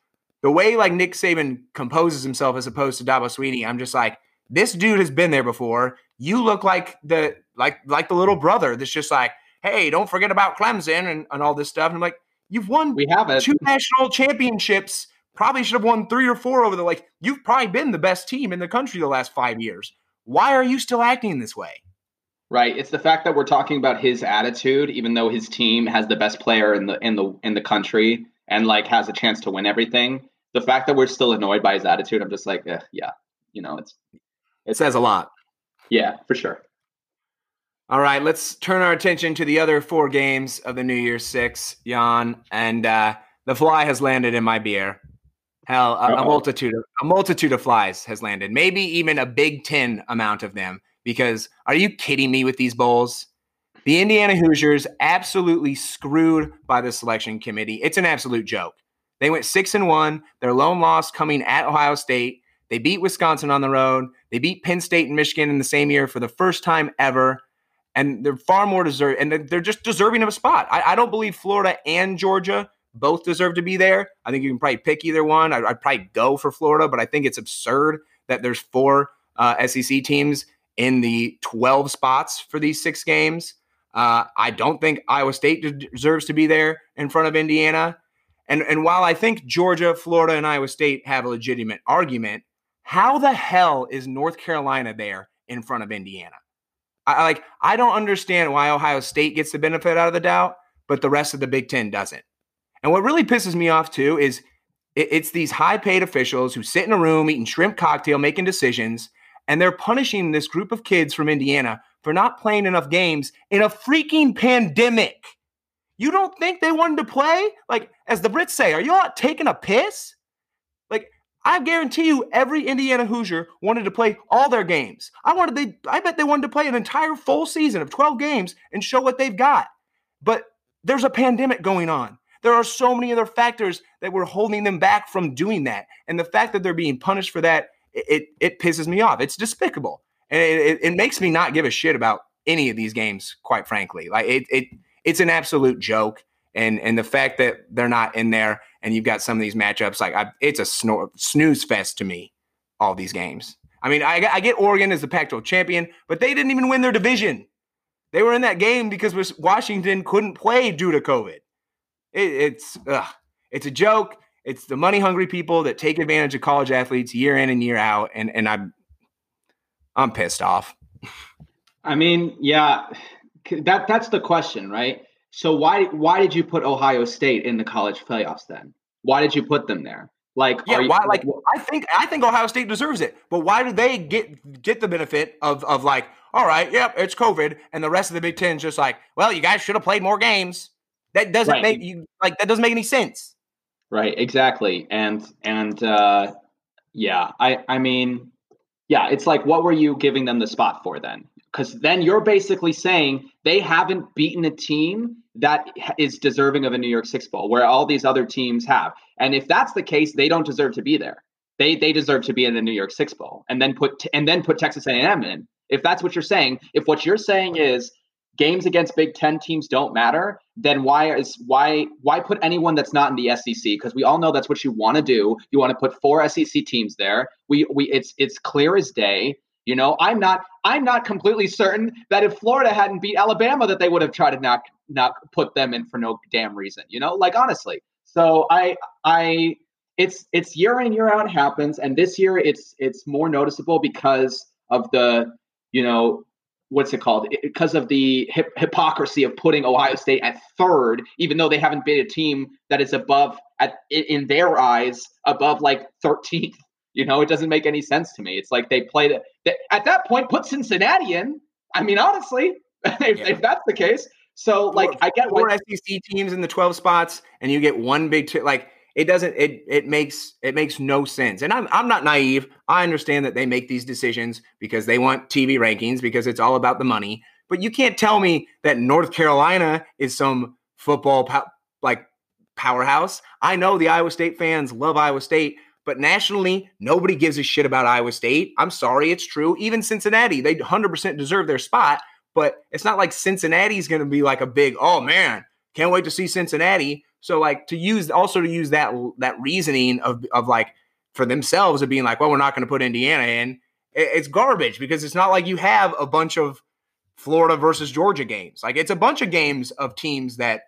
The way like Nick Saban composes himself as opposed to Dabo Swinney, I'm just like, this dude has been there before. You look like the little brother that's just like, hey, don't forget about Clemson and all this stuff. And I'm like, you've won two national championships, probably should have won 3 or 4 over you've probably been the best team in the country the last 5 years. Why are you still acting this way? Right. It's the fact that we're talking about his attitude, even though his team has the best player in the country. And like has a chance to win everything. The fact that we're still annoyed by his attitude, I'm just like, yeah, you know, it says a lot. Yeah, for sure. All right, let's turn our attention to the other 4 games of the New Year's 6, Jan, and the fly has landed in my beer. Hell, a multitude of flies has landed. Maybe even a Big Ten amount of them, because are you kidding me with these bowls? The Indiana Hoosiers absolutely screwed by the selection committee. It's an absolute joke. They went 6-1, their lone loss coming at Ohio State. They beat Wisconsin on the road. They beat Penn State and Michigan in the same year for the first time ever. And they're far more deserving, and they're just deserving of a spot. I don't believe Florida and Georgia both deserve to be there. I think you can probably pick either one. I'd probably go for Florida, but I think it's absurd that there's four SEC teams in the 12 spots for these six games. I don't think Iowa State deserves to be there in front of Indiana. And while I think Georgia, Florida, and Iowa State have a legitimate argument, how the hell is North Carolina there in front of Indiana? I don't understand why Ohio State gets the benefit out of the doubt, but the rest of the Big Ten doesn't. And what really pisses me off, too, is it's these high-paid officials who sit in a room eating shrimp cocktail, making decisions, and they're punishing this group of kids from Indiana for not playing enough games in a freaking pandemic. You don't think they wanted to play? Like, as the Brits say, are you all taking a piss? Like, I guarantee you every Indiana Hoosier wanted to play all their games. I bet they wanted to play an entire full season of 12 games and show what they've got. But there's a pandemic going on. There are so many other factors that were holding them back from doing that. And the fact that they're being punished for that, it pisses me off. It's despicable. And it makes me not give a shit about any of these games, quite frankly. Like, it's an absolute joke. And the fact that they're not in there and you've got some of these matchups, like it's a snooze fest to me, all these games. I mean, I get Oregon as the Pac-12 champion, but they didn't even win their division. They were in that game because Washington couldn't play due to COVID. It's a joke. It's the money-hungry people that take advantage of college athletes year in and year out, and I'm pissed off. I mean, yeah, that's the question, right? So why did you put Ohio State in the college playoffs then? Why did you put them there? Like, yeah, why? Like, I think Ohio State deserves it, but why do they get the benefit of like, all right, yep, it's COVID, and the rest of the Big Ten is just like, well, you guys should have played more games. That doesn't make you like that doesn't make any sense. Right, exactly. And yeah, I mean, yeah, it's like, what were you giving them the spot for then? Because then you're basically saying they haven't beaten a team that is deserving of a New York Six Bowl, where all these other teams have. And if that's the case, they don't deserve to be there. They deserve to be in the New York Six Bowl, and then put Texas A&M in. If that's what you're saying, if what you're saying is games against Big Ten teams don't matter, then why put anyone that's not in the SEC? Because we all know that's what you want to do. You want to put four SEC teams there. It's clear as day. You know, I'm not completely certain that if Florida hadn't beat Alabama, that they would have tried to not put them in for no damn reason. You know, like, honestly. So it's year in, year out happens, and this year it's more noticeable because of the, you know, what's it called? Because of the hypocrisy of putting Ohio State at third, even though they haven't been a team that is in their eyes, above like 13th. You know, it doesn't make any sense to me. It's like they played it at that point, put Cincinnati in. I mean, honestly, if that's the case. So like, I get four SEC teams in the 12 spots and you get one Big Ten. Like, it doesn't, it makes no sense. And I'm not naive. I understand that they make these decisions because they want TV rankings, because it's all about the money. But you can't tell me that North Carolina is some football powerhouse. I know the Iowa State fans love Iowa State, but nationally, nobody gives a shit about Iowa State. I'm sorry, it's true. Even Cincinnati, they 100% deserve their spot. But it's not like Cincinnati's going to be like a big, oh man, can't wait to see Cincinnati. So like to use that reasoning of like for themselves of being like, well, we're not going to put Indiana in. It's garbage, because it's not like you have a bunch of Florida versus Georgia games. Like, it's a bunch of games of teams that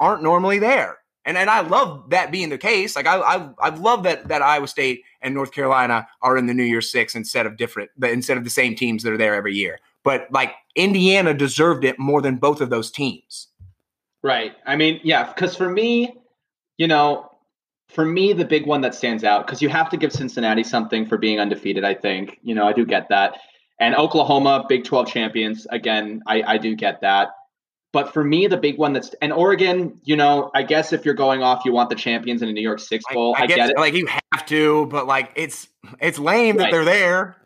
aren't normally there. And I love that being the case. Like, I love that Iowa State and North Carolina are in the New Year's Six instead of the same teams that are there every year. But like, Indiana deserved it more than both of those teams. Right. I mean, yeah, because for me, the big one that stands out, because you have to give Cincinnati something for being undefeated, I think. You know, I do get that. And Oklahoma, Big 12 champions, again, I do get that. But for me, the big one and Oregon, you know, I guess if you're going off, you want the champions in a New York Six Bowl. I get it. Like, you have to, but like, it's lame that they're there.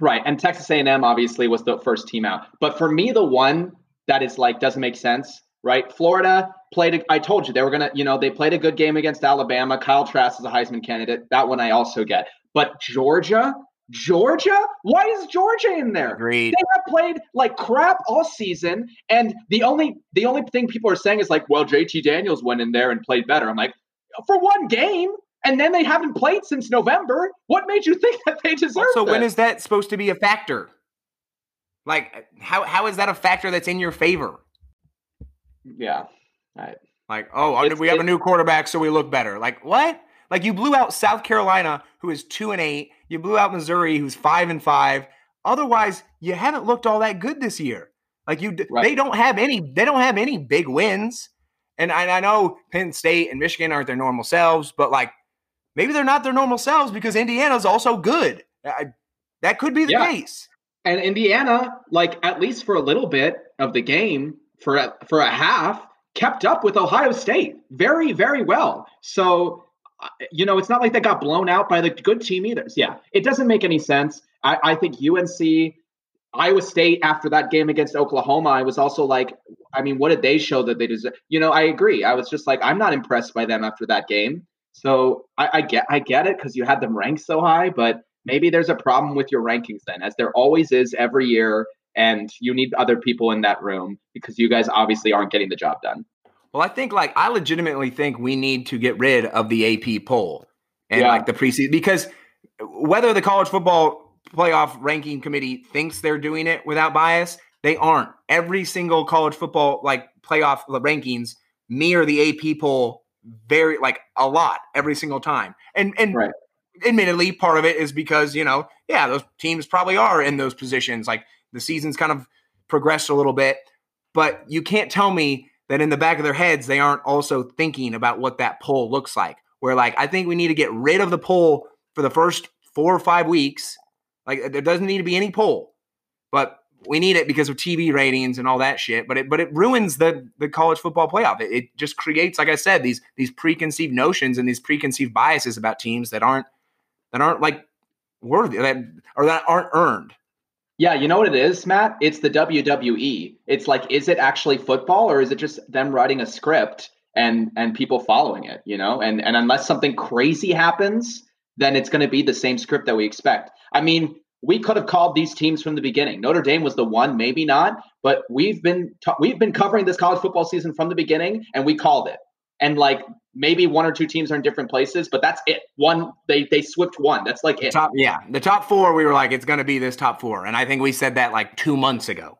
Right. And Texas A&M obviously was the first team out. But for me, the one that is like doesn't make sense, right? Florida played I told you they were going to, you know, they played a good game against Alabama. Kyle Trask is a Heisman candidate. That one I also get. But Georgia? Why is Georgia in there? Agreed. They have played like crap all season. And the only thing people are saying is like, well, JT Daniels went in there and played better. I'm like, for one game. And then they haven't played since November. What made you think that they deserve it? So when is that supposed to be a factor? Like, how is that a factor that's in your favor? Yeah. Right. Like, oh, we have a new quarterback, so we look better. Like, what? Like, you blew out South Carolina, who is 2-8. You blew out Missouri, who's 5-5. Otherwise, you haven't looked all that good this year. Like, they don't have any big wins. And I know Penn State and Michigan aren't their normal selves, but like maybe they're not their normal selves because Indiana's also good. That could be the case. And Indiana, like at least for a little bit of the game, for a half, kept up with Ohio State very, very well. So, you know, it's not like they got blown out by the good team either. So, yeah, it doesn't make any sense. I think UNC, Iowa State, after that game against Oklahoma, I was also like, I mean, what did they show that they deserve? You know, I agree. I was just like, I'm not impressed by them after that game. So I get it because you had them ranked so high, but maybe there's a problem with your rankings then, as there always is every year, and you need other people in that room because you guys obviously aren't getting the job done. Well, I think like I legitimately think we need to get rid of the AP poll and like the preseason, because whether the college football playoff ranking committee thinks they're doing it without bias, they aren't. Every single college football like playoff rankings mirror the AP poll very like a lot every single time. And right. Admittedly, part of it is because, you know, yeah, those teams probably are in those positions. Like the season's kind of progressed a little bit, but you can't tell me that in the back of their heads, they aren't also thinking about what that poll looks like. Where like, I think we need to get rid of the poll for the first 4 or 5 weeks. Like there doesn't need to be any poll, but we need it because of TV ratings and all that shit. But it ruins the college football playoff. It just creates, like I said, these preconceived notions and these preconceived biases about teams that aren't like worthy or that aren't earned. Yeah, you know what it is, Matt? It's the WWE. It's like, is it actually football or is it just them writing a script and people following it, you know? And unless something crazy happens, then it's going to be the same script that we expect. I mean, we could have called these teams from the beginning. Notre Dame was the one, maybe not, but we've been covering this college football season from the beginning, and we called it. And like maybe one or two teams are in different places, but that's it. One, they swept one. That's like it. The top four, we were like, it's going to be this top four. And I think we said that like 2 months ago.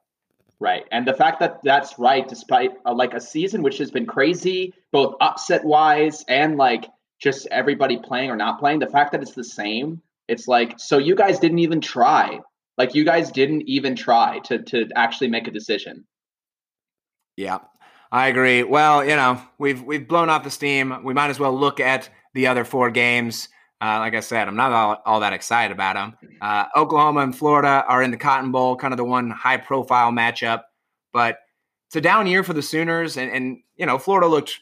Right. And the fact that that's right, despite like a season which has been crazy, both upset wise and like just everybody playing or not playing, the fact that it's the same, it's like, so you guys didn't even try. Like you guys didn't even try to actually make a decision. Yeah. I agree. Well, you know, we've blown off the steam. We might as well look at the other four games. Like I said, I'm not all that excited about them. Oklahoma and Florida are in the Cotton Bowl, kind of the one high-profile matchup. But it's a down year for the Sooners. And you know, Florida looked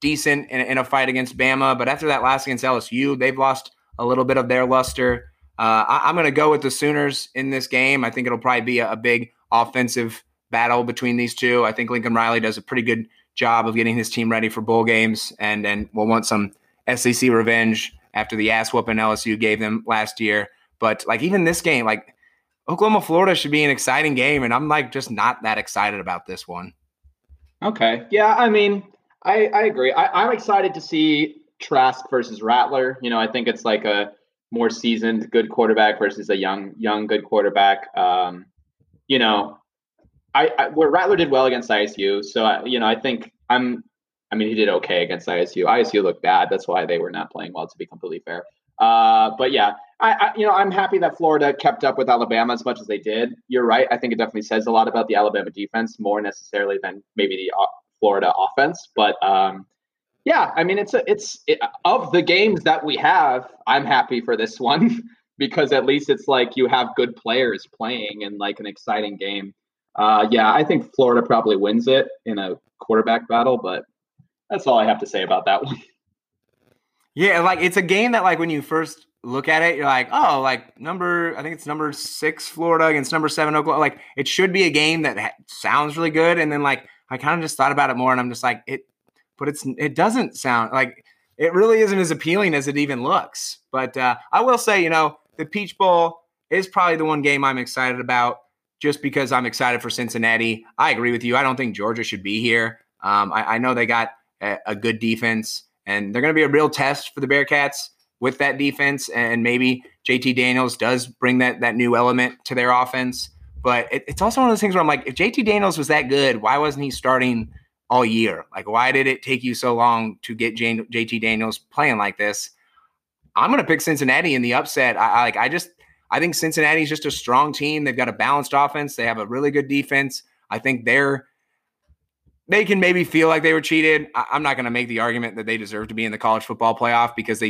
decent in a fight against Bama. But after that loss against LSU, they've lost a little bit of their luster. I'm going to go with the Sooners in this game. I think it'll probably be a big offensive battle between these two. I think Lincoln Riley does a pretty good job of getting his team ready for bowl games and will want some SEC revenge after the ass whooping LSU gave them last year. But like even this game, like Oklahoma, Florida should be an exciting game. And I'm like, just not that excited about this one. Okay. Yeah. I mean, I agree. I'm excited to see Trask versus Rattler. You know, I think it's like a more seasoned good quarterback versus a young, good quarterback. You know, where Rattler did well against ISU, so you know, I think he did okay against ISU. ISU looked bad, that's why they were not playing well, to be completely fair. But yeah, I'm happy that Florida kept up with Alabama as much as they did. You're right. I think it definitely says a lot about the Alabama defense more necessarily than maybe the Florida offense. But yeah, I mean, of the games that we have, I'm happy for this one because at least it's like you have good players playing and like an exciting game. Yeah, I think Florida probably wins it in a quarterback battle, but that's all I have to say about that one. Yeah, like it's a game that like when you first look at it, you're like, oh, like I think it's number 6 Florida against number 7 Oklahoma. Like, it should be a game that sounds really good. And then like, I kind of just thought about it more and I'm just like, it doesn't sound like, it really isn't as appealing as it even looks. But I will say, the Peach Bowl is probably the one game I'm excited about just because I'm excited for Cincinnati. I agree with you. I don't think Georgia should be here. I know they got a good defense and they're going to be a real test for the Bearcats with that defense, and maybe JT Daniels does bring that new element to their offense. But it's also one of those things where I'm like, if JT Daniels was that good, why wasn't he starting all year? Like, why did it take you so long to get JT Daniels playing like this? I'm going to pick Cincinnati in the upset. I think Cincinnati's just a strong team. They've got a balanced offense. They have a really good defense. I think they can maybe feel like they were cheated. I'm not going to make the argument that they deserve to be in the college football playoff because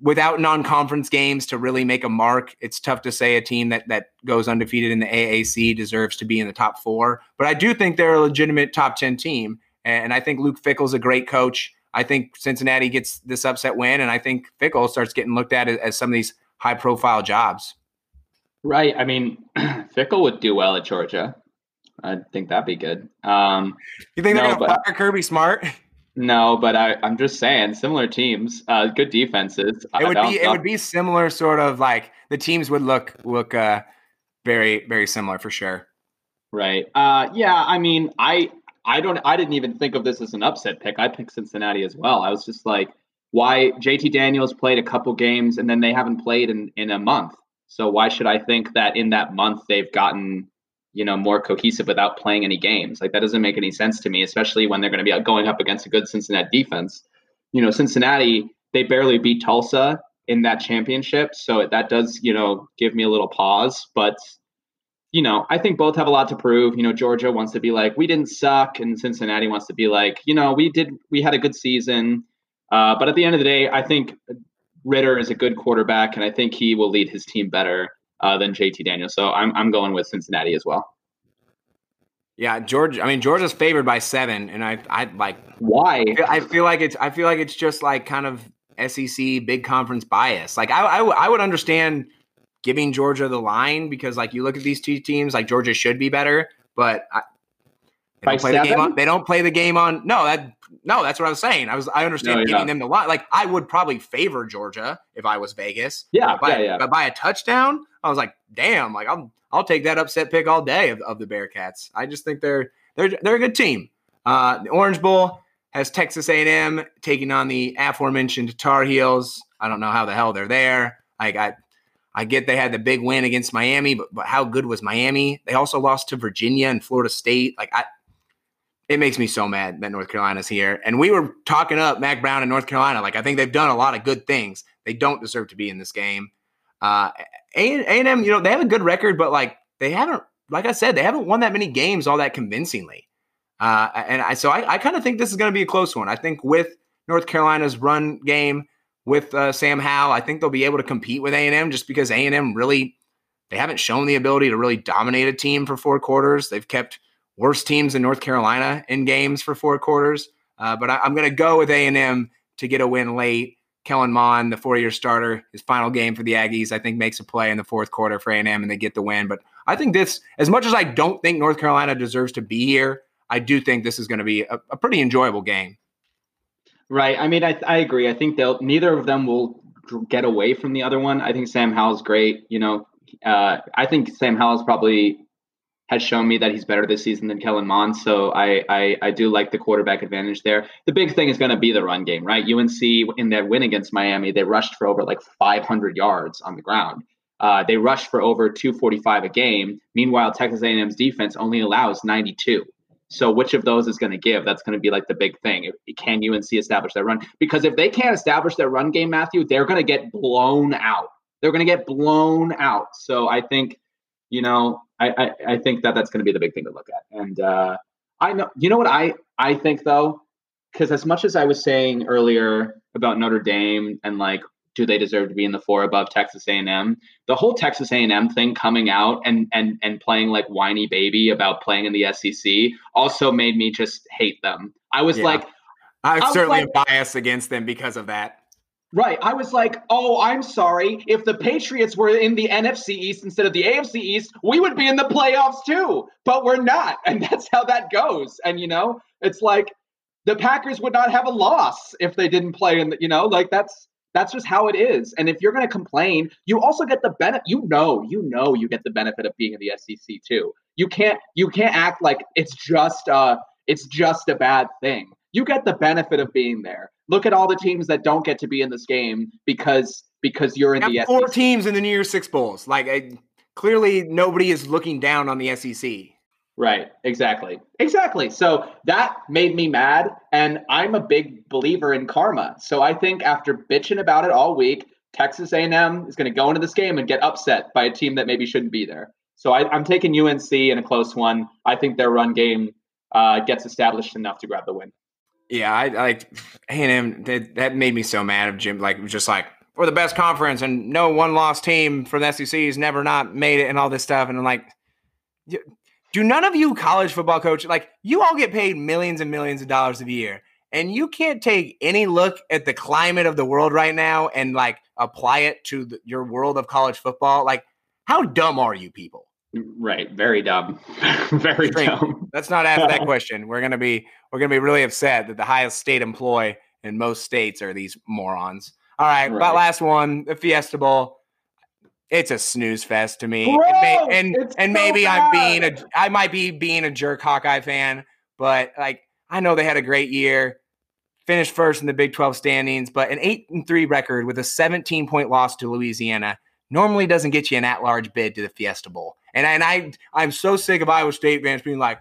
without non-conference games to really make a mark, it's tough to say a team that goes undefeated in the AAC deserves to be in the top 4. But I do think they're a legitimate top 10 team. And I think Luke Fickell's a great coach. I think Cincinnati gets this upset win. And I think Fickell starts getting looked at as some of these high profile jobs. Right. I mean, Fickell would do well at Georgia. I think that'd be good. You think they're going to fire Kirby Smart? No, but I'm just saying, similar teams, good defenses. It would be similar, sort of like the teams would look very, very similar for sure. Right. Yeah. I mean, I didn't even think of this as an upset pick. I picked Cincinnati as well. I was just like, why? JT Daniels played a couple games and then they haven't played in a month. So why should I think that in that month they've gotten more cohesive without playing any games? Like, that doesn't make any sense to me, especially when they're going to be going up against a good Cincinnati defense. Cincinnati, they barely beat Tulsa in that championship. So that does, give me a little pause, but I think both have a lot to prove. Georgia wants to be like, we didn't suck. And Cincinnati wants to be like, we had a good season. But at the end of the day, I think Ritter is a good quarterback and I think he will lead his team better than JT Daniels. So I'm going with Cincinnati as well. Yeah, Georgia. I mean, Georgia's favored by 7, and I like why? I feel like it's just like kind of SEC big conference bias. Like I would understand giving Georgia the line because like you look at these two teams, like Georgia should be better, but they don't play the game on. No, that's what I was saying. I understand giving them the line. Like I would probably favor Georgia if I was Vegas. Yeah, but by a touchdown. I was like, damn, like I'll take that upset pick all day of the Bearcats. I just think they're a good team. The Orange Bowl has Texas A&M taking on the aforementioned Tar Heels. I don't know how the hell they're there. Like I get they had the big win against Miami, but how good was Miami? They also lost to Virginia and Florida State. Like it makes me so mad that North Carolina's here. And we were talking up Mac Brown in North Carolina. Like I think they've done a lot of good things. They don't deserve to be in this game. A&M, they have a good record, but like they haven't, like I said, they haven't won that many games all that convincingly. So I kind of think this is going to be a close one. I think with North Carolina's run game with Sam Howell, I think they'll be able to compete with A&M just because A&M really, they haven't shown the ability to really dominate a team for 4 quarters. They've kept worse teams in North Carolina in games for 4 quarters. But I'm going to go with A&M to get a win late. Kellen Mond, the 4-year starter, his final game for the Aggies, I think makes a play in the 4th quarter for A&M and they get the win. But I think this, as much as I don't think North Carolina deserves to be here, I do think this is going to be a pretty enjoyable game. Right. I mean, I agree. I think neither of them will get away from the other one. I think Sam Howell's great. I think Sam Howell's probably has shown me that he's better this season than Kellen Mond. So I do like the quarterback advantage there. The big thing is going to be the run game, right? UNC in their win against Miami, they rushed for over like 500 yards on the ground. They rushed for over 245 a game. Meanwhile, Texas A&M's defense only allows 92. So which of those is going to give? That's going to be like the big thing. Can UNC establish their run? Because if they can't establish their run game, Matthew, they're going to get blown out. So I think, I think that's going to be the big thing to look at. And I know, what I think though, because as much as I was saying earlier about Notre Dame and like, do they deserve to be in the 4 above Texas A&M? The whole Texas A&M thing coming out and playing like whiny baby about playing in the SEC also made me just hate them. I was like, I'm certainly biased against them because of that. Right. I was like, oh, I'm sorry. If the Patriots were in the NFC East instead of the AFC East, we would be in the playoffs too. But we're not. And that's how that goes. And, you know, it's like the Packers would not have a loss if they didn't play. And, you know, like that's just how it is. And if you're going to complain, you also get the benefit. You know, you get the benefit of being in the SEC too. You can't act like it's just a bad thing. You get the benefit of being there. Look at all the teams that don't get to be in this game because you're in the SEC. Four teams in the New Year's Six Bowls. Like, clearly nobody is looking down on the SEC. Right, exactly. So that made me mad, and I'm a big believer in karma. So I think after bitching about it all week, Texas A&M is going to go into this game and get upset by a team that maybe shouldn't be there. So I'm taking UNC in a close one. I think their run game gets established enough to grab the win. Yeah, I like A&M. That made me so mad of Jim. Like, just like, we're the best conference, and no one-loss team from the SEC has never not made it, and all this stuff. And I'm like, do none of you college football coaches, like, you all get paid millions and millions of dollars a year, and you can't take any look at the climate of the world right now and like apply it to your world of college football? Like, how dumb are you people? Right. Very dumb. Very dumb. Let's not ask that question. We're gonna be really upset that the highest state employee in most states are these morons. All right. About last one, the Fiesta Bowl. It's a snooze fest to me. Bro, I might be being a jerk Hawkeye fan, but like, I know they had a great year, finished first in the Big 12 standings, but an 8-3 record with a 17-point loss to Louisiana normally doesn't get you an at-large bid to the Fiesta Bowl. And I'm so sick of Iowa State fans being like,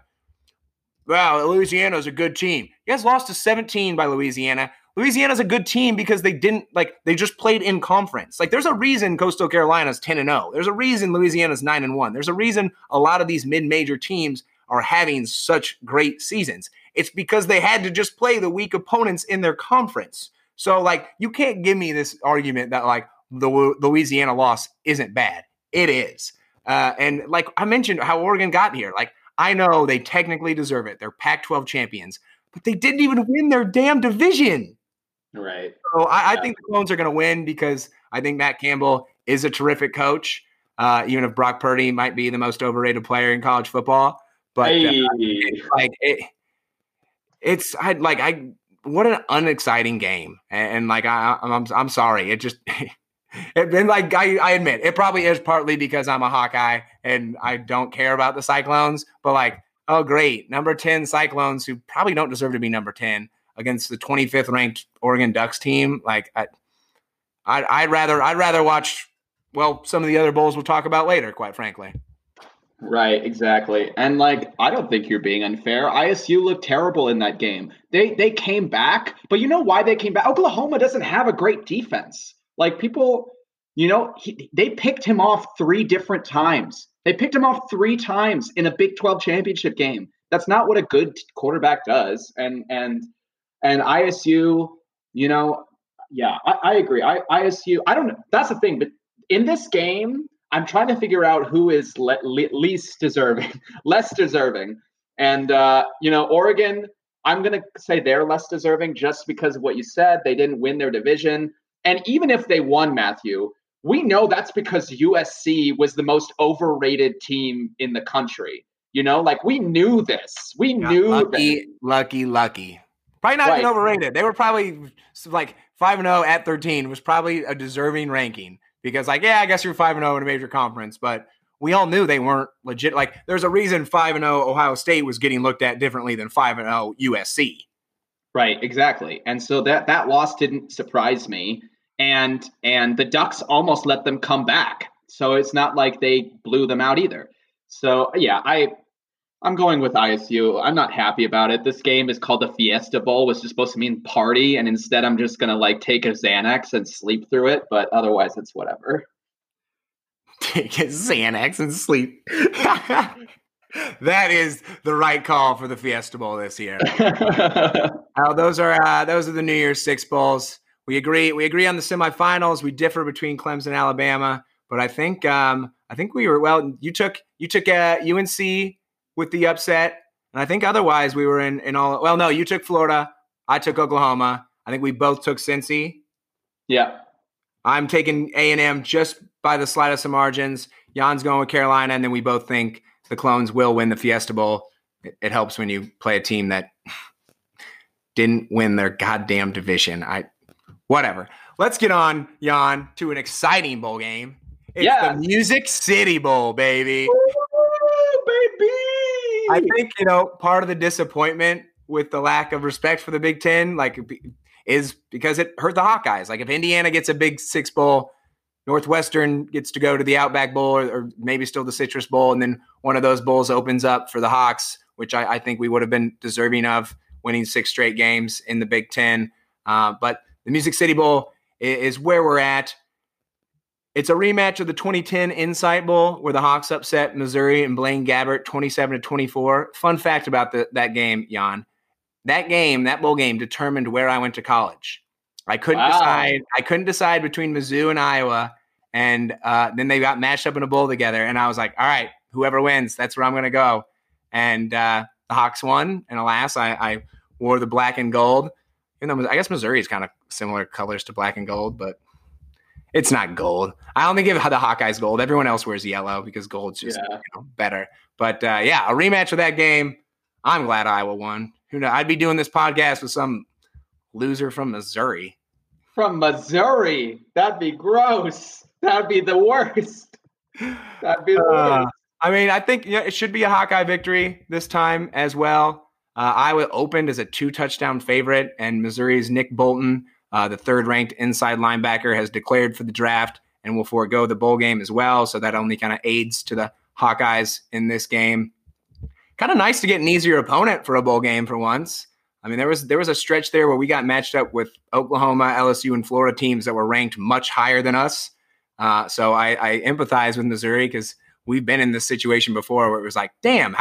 wow, Louisiana's a good team. You guys lost to 17 by Louisiana. Louisiana's a good team because they didn't like they just played in conference. Like, there's a reason Coastal Carolina's 10-0. There's a reason Louisiana's 9-1. There's a reason a lot of these mid-major teams are having such great seasons. It's because they had to just play the weak opponents in their conference. So like, you can't give me this argument that like the Louisiana loss isn't bad. It is. And like I mentioned, how Oregon got here. Like, I know they technically deserve it. They're Pac-12 champions, but they didn't even win their damn division. Right. So I think the Clones are going to win because I think Matt Campbell is a terrific coach, even if Brock Purdy might be the most overrated player in college football. But what an unexciting game, and like I'm sorry, it just. And like I admit, it probably is partly because I'm a Hawkeye and I don't care about the Cyclones. But like, oh great, number 10 Cyclones who probably don't deserve to be number 10 against the 25th ranked Oregon Ducks team. Like, I'd rather watch. Well, some of the other bowls we'll talk about later, quite frankly. Right, exactly. And like, I don't think you're being unfair. ISU looked terrible in that game. They came back, but you know why they came back? Oklahoma doesn't have a great defense. Like, people, you know, they picked him off three different times. They picked him off three times in a Big 12 championship game. That's not what a good quarterback does. And ISU, you know, yeah, I agree. ISU, I don't know. That's the thing. But in this game, I'm trying to figure out who is less deserving. And, you know, Oregon, I'm going to say they're less deserving just because of what you said. They didn't win their division. And even if they won, Matthew, we know that's because USC was the most overrated team in the country. You know, like, we knew this. We knew lucky. Probably not even overrated. They were probably like 5-0 at 13 was probably a deserving ranking because like, yeah, I guess you're 5-0 in a major conference, but we all knew they weren't legit. Like, there's a reason 5-0 Ohio State was getting looked at differently than 5-0 USC. Right, exactly. And so that loss didn't surprise me. And the Ducks almost let them come back. So it's not like they blew them out either. So, yeah, I'm going with ISU. I'm not happy about it. This game is called the Fiesta Bowl, which is supposed to mean party. And instead, I'm just going to, like, take a Xanax and sleep through it. But otherwise, it's whatever. Take a Xanax and sleep. That is the right call for the Fiesta Bowl this year. Those are the New Year's Six Bowls. We agree on the semifinals. We differ between Clemson and Alabama, but I think we were well. You took UNC with the upset, and I think otherwise we were in all. Well, no, you took Florida. I took Oklahoma. I think we both took Cincy. Yeah. I'm taking A&M just by the slightest of margins. Jan's going with Carolina, and then we both think the Clones will win the Fiesta Bowl. It helps when you play a team that didn't win their goddamn division. Whatever. Let's get on, Jan, to an exciting bowl game. It's the Music City Bowl, baby. Ooh, baby. I think, part of the disappointment with the lack of respect for the Big Ten, is because it hurt the Hawkeyes. Like, if Indiana gets a Big Six Bowl, Northwestern gets to go to the Outback Bowl or maybe still the Citrus Bowl, and then one of those bowls opens up for the Hawks, which I think we would have been deserving of, winning six straight games in the Big Ten. But the Music City Bowl is where we're at. It's a rematch of the 2010 Insight Bowl where the Hawks upset Missouri and Blaine Gabbert 27-24. Fun fact about that game, Jan. That bowl game determined where I went to college. I couldn't decide between Mizzou and Iowa. And then they got matched up in a bowl together. And I was like, all right, whoever wins, that's where I'm going to go. And the Hawks won. And alas, I wore the black and gold. And I guess Missouri is kind of similar colors to black and gold, but it's not gold. I only give the Hawkeyes gold. Everyone else wears yellow because gold's just better. But a rematch of that game. I'm glad Iowa won. Who knows? I'd be doing this podcast with some loser from Missouri. That'd be gross. That'd be the worst. I mean, I think it should be a Hawkeye victory this time as well. Iowa opened as a 2-touchdown favorite, and Missouri's Nick Bolton, the third-ranked inside linebacker, has declared for the draft and will forego the bowl game as well, so that only kind of aids to the Hawkeyes in this game. Kind of nice to get an easier opponent for a bowl game for once. I mean, there was a stretch there where we got matched up with Oklahoma, LSU, and Florida teams that were ranked much higher than us. So I empathize with Missouri because we've been in this situation before where it was like, damn,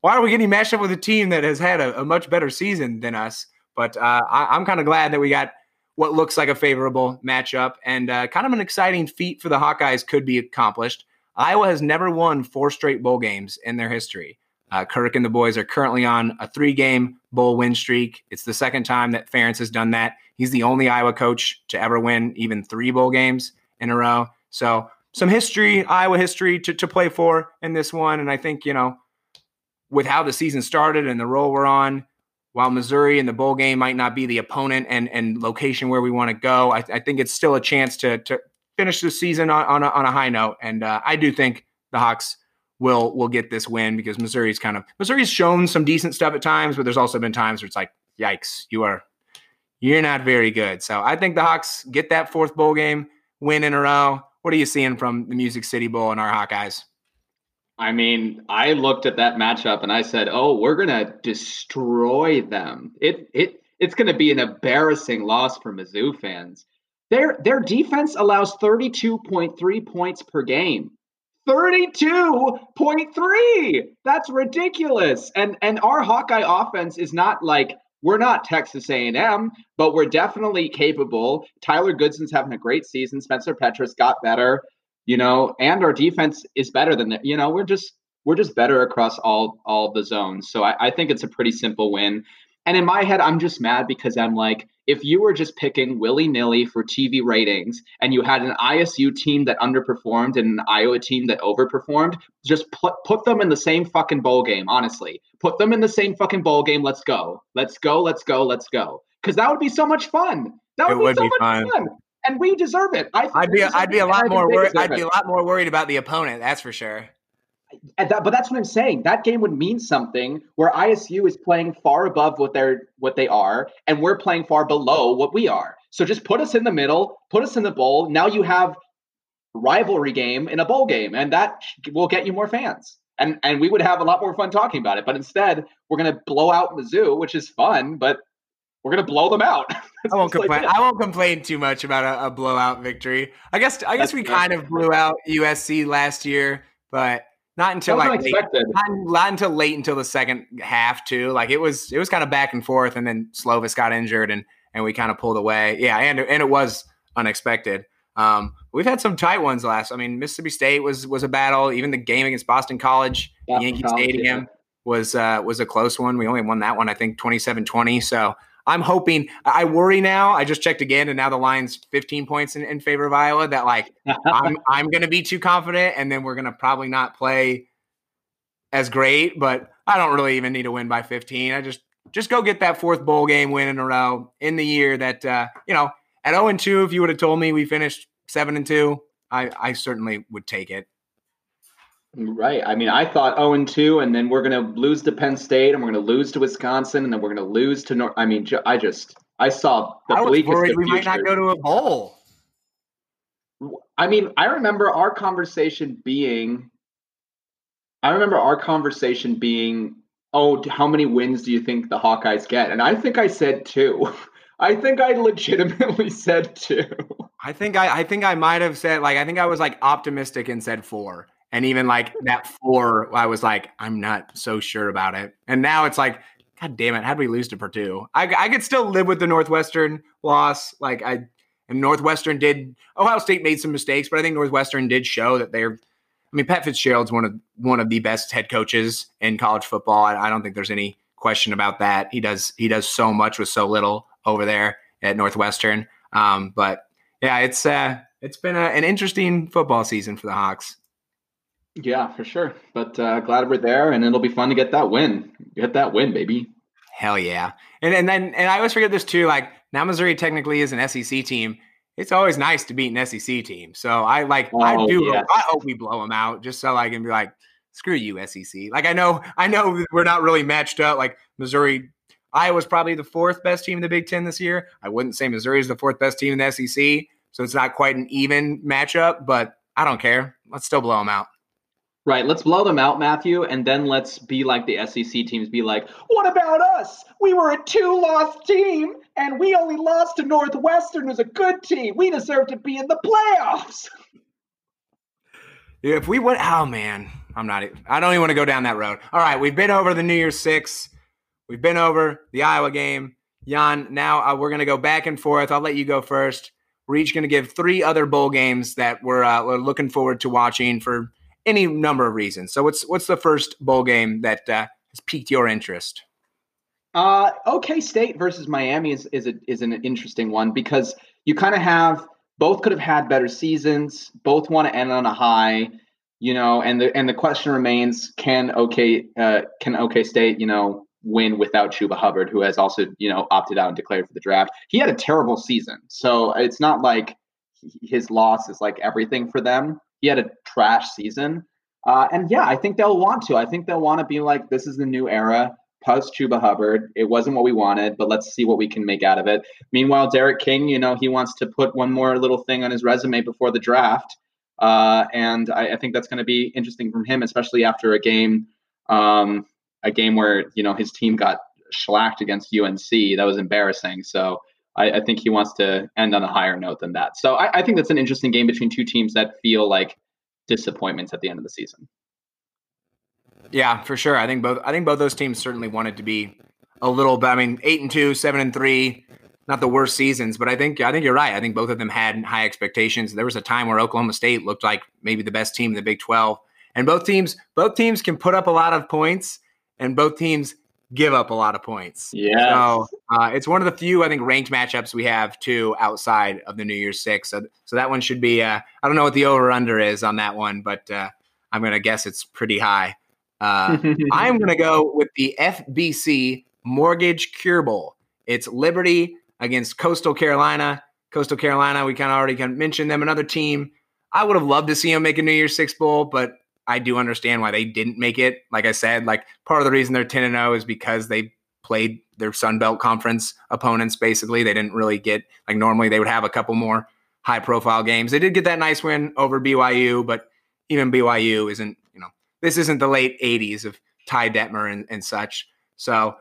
why are we getting matched up with a team that has had a much better season than us? But I'm kind of glad that we got what looks like a favorable matchup, and kind of an exciting feat for the Hawkeyes could be accomplished. Iowa has never won 4 straight bowl games in their history. Kirk and the boys are currently on a 3-game bowl win streak. It's the second time that Ferentz has done that. He's the only Iowa coach to ever win even 3 bowl games in a row. So some history, Iowa history to play for in this one. And I think, with how the season started and the role we're on, while Missouri in the bowl game might not be the opponent and location where we want to go, I think it's still a chance to finish the season on a high note. And I do think the Hawks will get this win because Missouri's shown some decent stuff at times, but there's also been times where it's like, yikes, you're not very good. So I think the Hawks get that 4th bowl game win in a row. What are you seeing from the Music City Bowl and our Hawkeyes? I mean, I looked at that matchup and I said, oh, we're going to destroy them. It's going to be an embarrassing loss for Mizzou fans. Their defense allows 32.3 points per game. 32.3. That's ridiculous. And our Hawkeye offense is not like, we're not Texas A&M, but we're definitely capable. Tyler Goodson's having a great season. Spencer Petras got better, and our defense is better than that. We're just better across all the zones. So I think it's a pretty simple win. And in my head, I'm just mad because I'm like, if you were just picking willy-nilly for TV ratings and you had an ISU team that underperformed and an Iowa team that overperformed, just put them in the same fucking bowl game, honestly. Put them in the same fucking bowl game. Let's go. Let's go. Let's go. Let's go. Because that would be so much fun. That would be so much fun. And we deserve it. I'd be a lot more worried about the opponent, that's for sure. But that's what I'm saying. That game would mean something where ISU is playing far above what they are, and we're playing far below what we are. So just put us in the middle, put us in the bowl. Now you have rivalry game in a bowl game, and that will get you more fans. And we would have a lot more fun talking about it. But instead, we're going to blow out Mizzou, which is fun, but we're going to blow them out. I won't complain too much about a blowout victory. I guess we kind of blew out USC last year, but – Not until the second half too. Like it was kind of back and forth, and then Slovis got injured, and we kind of pulled away. Yeah, and it was unexpected. We've had some tight ones last. I mean, Mississippi State was a battle. Even the game against Boston College, Yankee Stadium was a close one. We only won that one, I think, 27-20. So I'm hoping – I worry now. I just checked again, and now the line's 15 points in favor of Iowa, that, like, I'm going to be too confident, and then we're going to probably not play as great. But I don't really even need to win by 15. I just go get that fourth bowl game win in a row in the year that, you know, at 0-2, if you would have told me we finished 7-2, I certainly would take it. Right. I mean, I thought 0-2, and then we're going to lose to Penn State, and we're going to lose to Wisconsin, and then we're going to lose to North. I mean, I saw the bleakest of futures. We might not go to a bowl. I mean, I remember our conversation being, oh, how many wins do you think the Hawkeyes get? And I think I said 2. I think I legitimately said 2. I think I might have said, like, I think I was, like, optimistic and said 4. And even like that 4, I was like, I'm not so sure about it. And now it's like, God damn it. How'd we lose to Purdue? I could still live with the Northwestern loss. Like Northwestern did, Ohio State made some mistakes, but I think Northwestern did show that they're, I mean, Pat Fitzgerald's one of the best head coaches in college football. I don't think there's any question about that. He does so much with so little over there at Northwestern. But yeah, it's been an interesting football season for the Hawks. Yeah, for sure. But glad we're there, and it'll be fun to get that win. Get that win, baby. Hell yeah. And then I always forget this too, like now Missouri technically is an SEC team. It's always nice to beat an SEC team. So I hope we blow them out just so I can be like, screw you, SEC. Like I know we're not really matched up. Like Iowa's probably the 4th best team in the Big Ten this year. I wouldn't say Missouri is the 4th best team in the SEC, so it's not quite an even matchup, but I don't care. Let's still blow them out. Right, let's blow them out, Matthew, and then let's be like the SEC teams, be like, what about us? We were a 2-loss team, and we only lost to Northwestern, who's a good team. We deserve to be in the playoffs. Yeah, if we would – oh, man. I don't even want to go down that road. All right, we've been over the New Year's 6. We've been over the Iowa game. Jan, now we're going to go back and forth. I'll let you go first. We're each going to give 3 other bowl games that we're looking forward to watching for – any number of reasons. So what's the first bowl game that has piqued your interest? OK State versus Miami is an interesting one because you kind of have both could have had better seasons. Both want to end on a high, you know, and the question remains, can OK State, you know, win without Chuba Hubbard, who has also, you know, opted out and declared for the draft. He had a terrible season. So it's not like his loss is like everything for them. He had a trash season. And yeah, I think they'll want to. I think they'll want to be like, this is the new era, post Chuba Hubbard. It wasn't what we wanted, but let's see what we can make out of it. Meanwhile, Derek King, you know, he wants to put one more little thing on his resume before the draft. And I think that's going to be interesting from him, especially after a game where, you know, his team got shellacked against UNC. That was embarrassing. So I think he wants to end on a higher note than that. So I think that's an interesting game between two teams that feel like disappointments at the end of the season. Yeah, for sure. I think both those teams certainly wanted to be a little bit. I mean, 8-2, 7-3, not the worst seasons, but I think you're right. I think both of them had high expectations. There was a time where Oklahoma State looked like maybe the best team in the Big 12, and both teams can put up a lot of points, and both teams give up a lot of points. Yeah. So it's one of the few, I think, ranked matchups we have too outside of the New Year's 6. So that one should be, I don't know what the over under is on that one, but I'm going to guess it's pretty high. I'm going to go with the FBC Mortgage Cure Bowl. It's Liberty against Coastal Carolina. Coastal Carolina, we kind of already mentioned them, another team. I would have loved to see them make a New Year's 6 bowl, but I do understand why they didn't make it. Like I said, like part of the reason they're 10-0 is because they played their Sun Belt Conference opponents. Basically, they didn't really get, like, normally they would have a couple more high profile games. They did get that nice win over BYU, but even BYU isn't, you know, this isn't the late 80s of Ty Detmer and such. So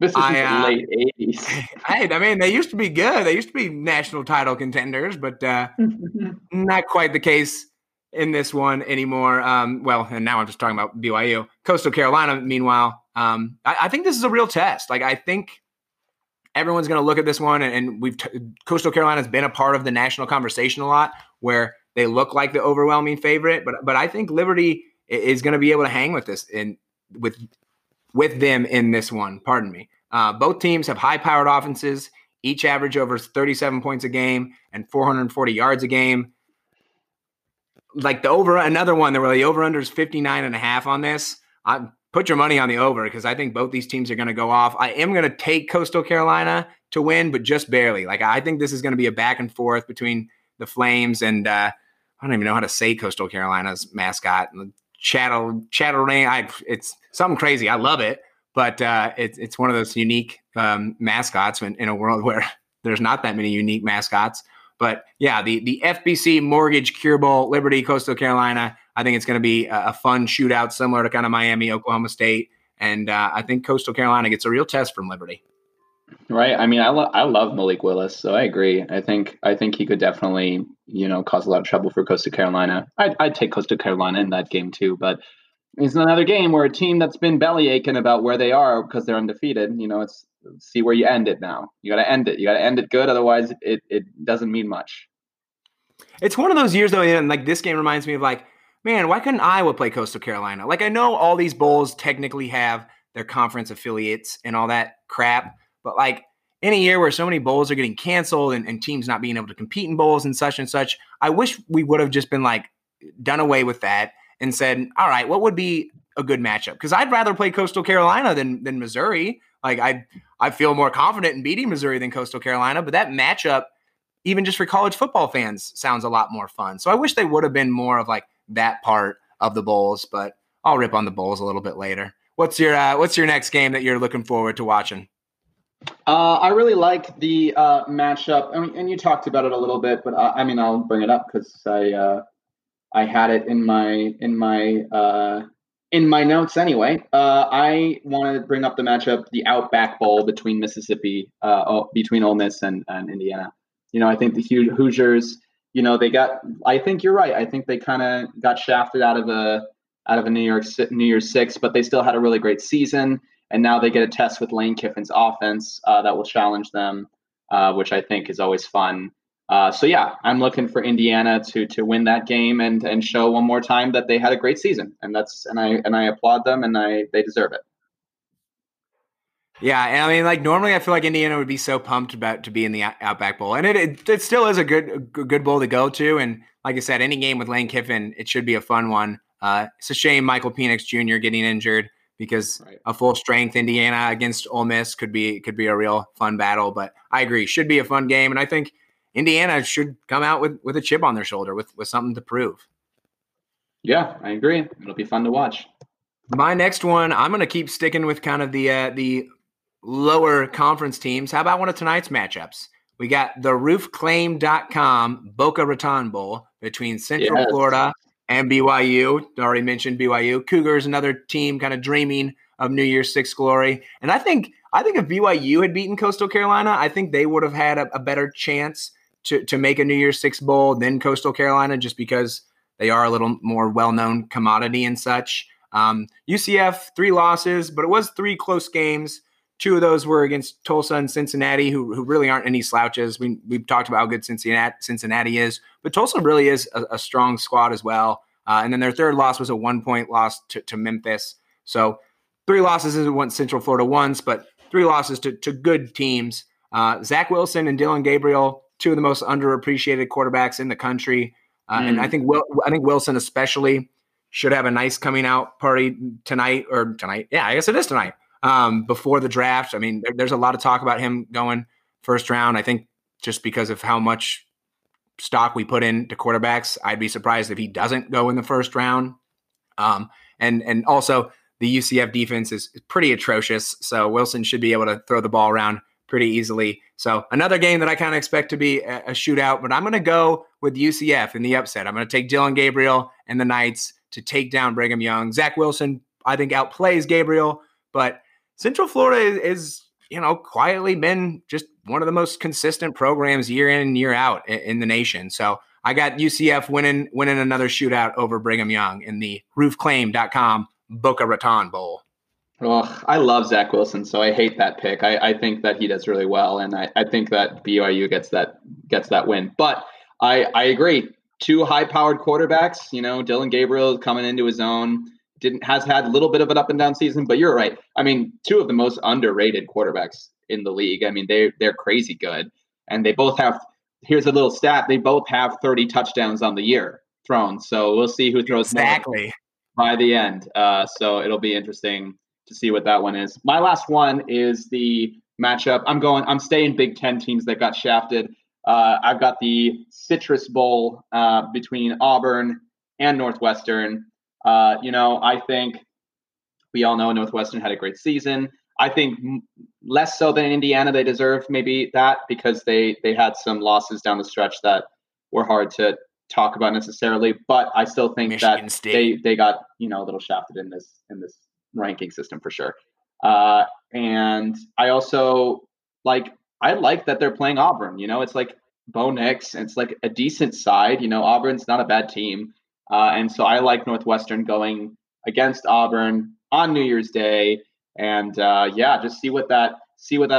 this is the late 80s. I mean, they used to be good. They used to be national title contenders, but not quite the case in this one anymore. Well, and now I'm just talking about BYU. Coastal Carolina, meanwhile, I think this is a real test. Like, I think everyone's going to look at this one, and Coastal Carolina's been a part of the national conversation a lot, where they look like the overwhelming favorite. But I think Liberty is going to be able to hang with this and with them in this one. Pardon me. Both teams have high-powered offenses, each average over 37 points a game and 440 yards a game. Like the over, another one that where the over-under is 59.5 on this. I put your money on the over because I think both these teams are going to go off. I am going to take Coastal Carolina to win, but just barely. Like I think this is going to be a back and forth between the Flames and I don't even know how to say Coastal Carolina's mascot. Chattel, it's something crazy. I love it. But it's one of those unique mascots in a world where there's not that many unique mascots. But, yeah, the FBC Mortgage Cure Bowl, Liberty, Coastal Carolina, I think it's going to be a fun shootout similar to kind of Miami, Oklahoma State. And I think Coastal Carolina gets a real test from Liberty. Right. I mean, I love Malik Willis, so I agree. I think he could definitely, cause a lot of trouble for Coastal Carolina. I'd take Coastal Carolina in that game, too, but – it's another game where a team that's been bellyaching about where they are because they're undefeated, it's see where you end it now. You got to end it. You got to end it good. Otherwise, it doesn't mean much. It's one of those years, though, and like this game reminds me of like, man, why couldn't Iowa play Coastal Carolina? Like I know all these bowls technically have their conference affiliates and all that crap, but like in a year where so many bowls are getting canceled and teams not being able to compete in bowls and such, I wish we would have just been like done away with that and said, all right, what would be a good matchup? Because I'd rather play Coastal Carolina than Missouri. Like I feel more confident in beating Missouri than Coastal Carolina, but that matchup, even just for college football fans, sounds a lot more fun. So I wish they would have been more of like that part of the bowls, but I'll rip on the bowls a little bit later. What's your next game that you're looking forward to watching? I really like the matchup. I mean, and you talked about it a little bit, but I'll bring it up because I had it in my notes anyway. I want to bring up the matchup, the Outback Bowl between Ole Miss and Indiana. I think the Hoosiers. I think you're right. I think they kind of got shafted out of a New Year's Six, but they still had a really great season, and now they get a test with Lane Kiffin's offense that will challenge them, which I think is always fun. So yeah, I'm looking for Indiana to win that game and show one more time that they had a great season, and I applaud them, and they deserve it. Yeah, and I mean, like normally I feel like Indiana would be so pumped about to be in the Outback Bowl, and it still is a good bowl to go to, and like I said, any game with Lane Kiffin, it should be a fun one. It's a shame Michael Penix Jr. getting injured because right. A full strength Indiana against Ole Miss could be a real fun battle, but I agree, should be a fun game, and I think Indiana should come out with a chip on their shoulder with something to prove. Yeah, I agree. It'll be fun to watch. My next one, I'm going to keep sticking with kind of the lower conference teams. How about one of tonight's matchups? We got the roofclaim.com Boca Raton Bowl between Central Florida and BYU. Already mentioned BYU. Cougars, another team kind of dreaming of New Year's Six glory. And I think if BYU had beaten Coastal Carolina, I think they would have had a better chance to make a New Year's Six Bowl than Coastal Carolina, just because they are a little more well-known commodity and such. UCF, 3 losses, but it was 3 close games. 2 of those were against Tulsa and Cincinnati, who really aren't any slouches. We've talked about how good Cincinnati is, but Tulsa really is a strong squad as well. And then their third loss was a 1-point loss to Memphis. So 3 losses isn't once Central Florida once, but 3 losses to good teams. Zach Wilson and Dylan Gabriel, 2 of the most underappreciated quarterbacks in the country. And I think Wilson especially should have a nice coming out party tonight. Yeah, I guess it is tonight before the draft. I mean, there's a lot of talk about him going first round. I think just because of how much stock we put into quarterbacks, I'd be surprised if he doesn't go in the first round. And also the UCF defense is pretty atrocious. So Wilson should be able to throw the ball around pretty easily. So another game that I kind of expect to be a shootout, but I'm going to go with UCF in the upset. I'm going to take Dylan Gabriel and the Knights to take down Brigham Young. Zach Wilson, I think, outplays Gabriel, but Central Florida is quietly been just one of the most consistent programs year in and year out in the nation. So I got UCF winning another shootout over Brigham Young in the roofclaim.com Boca Raton Bowl. Oh, I love Zach Wilson, so I hate that pick. I think that he does really well, and I think that BYU gets that win. But I agree. 2 high-powered quarterbacks, Dylan Gabriel coming into his own. has had a little bit of an up and down season, but you're right. I mean, two of the most underrated quarterbacks in the league. I mean, they're crazy good, and they both have. Here's a little stat: they both have 30 touchdowns on the year thrown. So we'll see who throws exactly by the end. So it'll be interesting to see what that one is. My last one is the matchup. I'm staying Big Ten teams that got shafted. I've got the Citrus Bowl between Auburn and Northwestern. I think we all know Northwestern had a great season. I think less so than Indiana, they deserve maybe that because they had some losses down the stretch that were hard to talk about necessarily. But I still think Michigan that they got, a little shafted in this ranking system for sure. And I also like that they're playing Auburn. It's like Bo Nix. It's like a decent side. Auburn's not a bad team. And so I like Northwestern going against Auburn on New Year's Day. And just see what that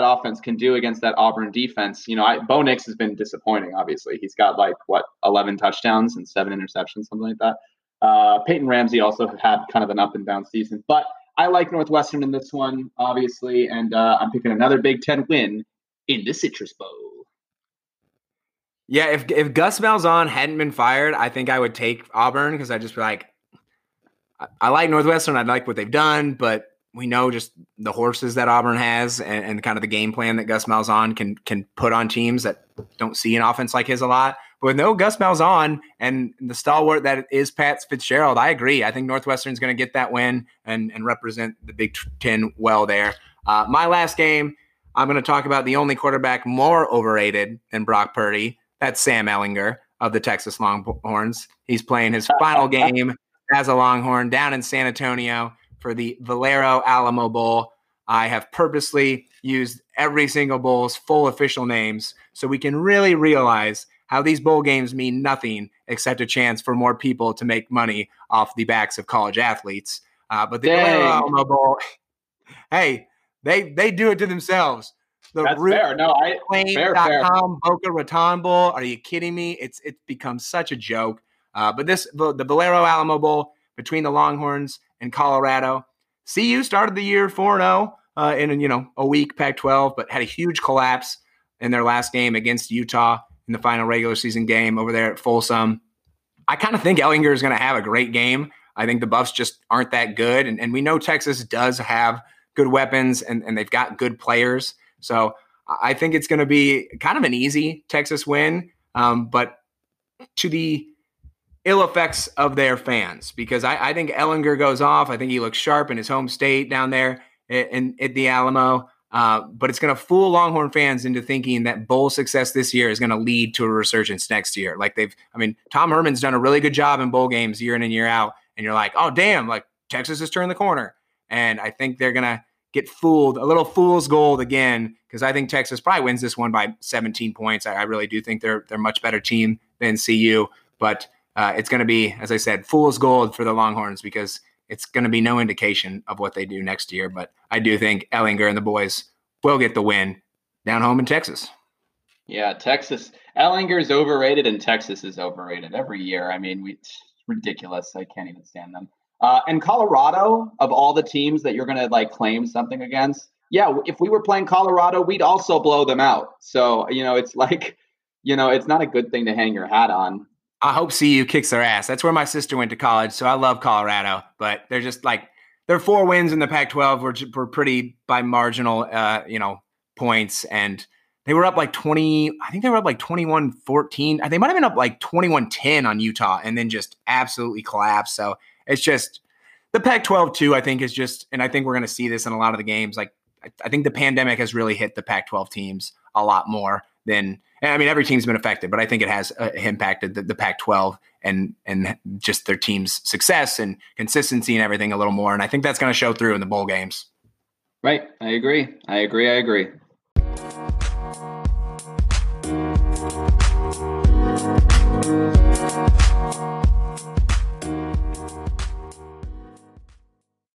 offense can do against that Auburn defense. Bo Nix has been disappointing. Obviously, he's got 11 touchdowns and 7 interceptions, something like that. Peyton Ramsey also had kind of an up and down season, but I like Northwestern in this one, obviously, and I'm picking another Big Ten win in the Citrus Bowl. Yeah, if Gus Malzahn hadn't been fired, I think I would take Auburn because I'd just be like, I like Northwestern, I like what they've done, but we know just the horses that Auburn has and kind of the game plan that Gus Malzahn can put on teams that don't see an offense like his a lot. But with no Gus Malzahn and the stalwart that is Pat Fitzgerald, I agree. I think Northwestern's going to get that win and represent the Big Ten well there. My last game, I'm going to talk about the only quarterback more overrated than Brock Purdy. That's Sam Ehlinger of the Texas Longhorns. He's playing his final game as a Longhorn down in San Antonio for the Valero Alamo Bowl. I have purposely used every single bowl's full official names so we can really realize how these bowl games mean nothing except a chance for more people to make money off the backs of college athletes. But the Valero Alamo Bowl, hey, they do it to themselves. That's fair. No, fair. Boca Raton Bowl. Are you kidding me? It's become such a joke. But the Valero Alamo Bowl between the Longhorns in Colorado. CU started the year 4-0 in a weak Pac-12, but had a huge collapse in their last game against Utah in the final regular season game over there at Folsom. I kind of think Ehlinger is going to have a great game. I think the Buffs just aren't that good, and we know Texas does have good weapons, and they've got good players. So I think it's going to be kind of an easy Texas win, but to the ill effects of their fans, because I think Ehlinger goes off. I think he looks sharp in his home state down there in the Alamo, but it's going to fool Longhorn fans into thinking that bowl success this year is going to lead to a resurgence next year. Tom Herman's done a really good job in bowl games year in and year out, and you're like, oh, damn, Texas has turned the corner. And I think they're going to get fooled, a little fool's gold again, because I think Texas probably wins this one by 17 points. I really do think they're a much better team than CU, but it's going to be, as I said, fool's gold for the Longhorns because it's going to be no indication of what they do next year. But I do think Ehlinger and the boys will get the win down home in Texas. Yeah, Texas. Ehlinger's overrated and Texas is overrated every year. I mean, it's ridiculous. I can't even stand them. And Colorado, of all the teams that you're going to claim something against, yeah, if we were playing Colorado, we'd also blow them out. So, it's not a good thing to hang your hat on. I hope CU kicks their ass. That's where my sister went to college, so I love Colorado. But they're just their 4 wins in the Pac-12 were pretty by marginal, points. And they were up 20. I think they were up 21-14. They might have been up 21-10 on Utah and then just absolutely collapsed. So it's just the Pac-12 too, I think, is just – and I think we're going to see this in a lot of the games. I think the pandemic has really hit the Pac-12 teams a lot more than – I mean, every team's been affected, but I think it has impacted the Pac-12 and just their team's success and consistency and everything a little more. And I think that's going to show through in the bowl games. Right. I agree.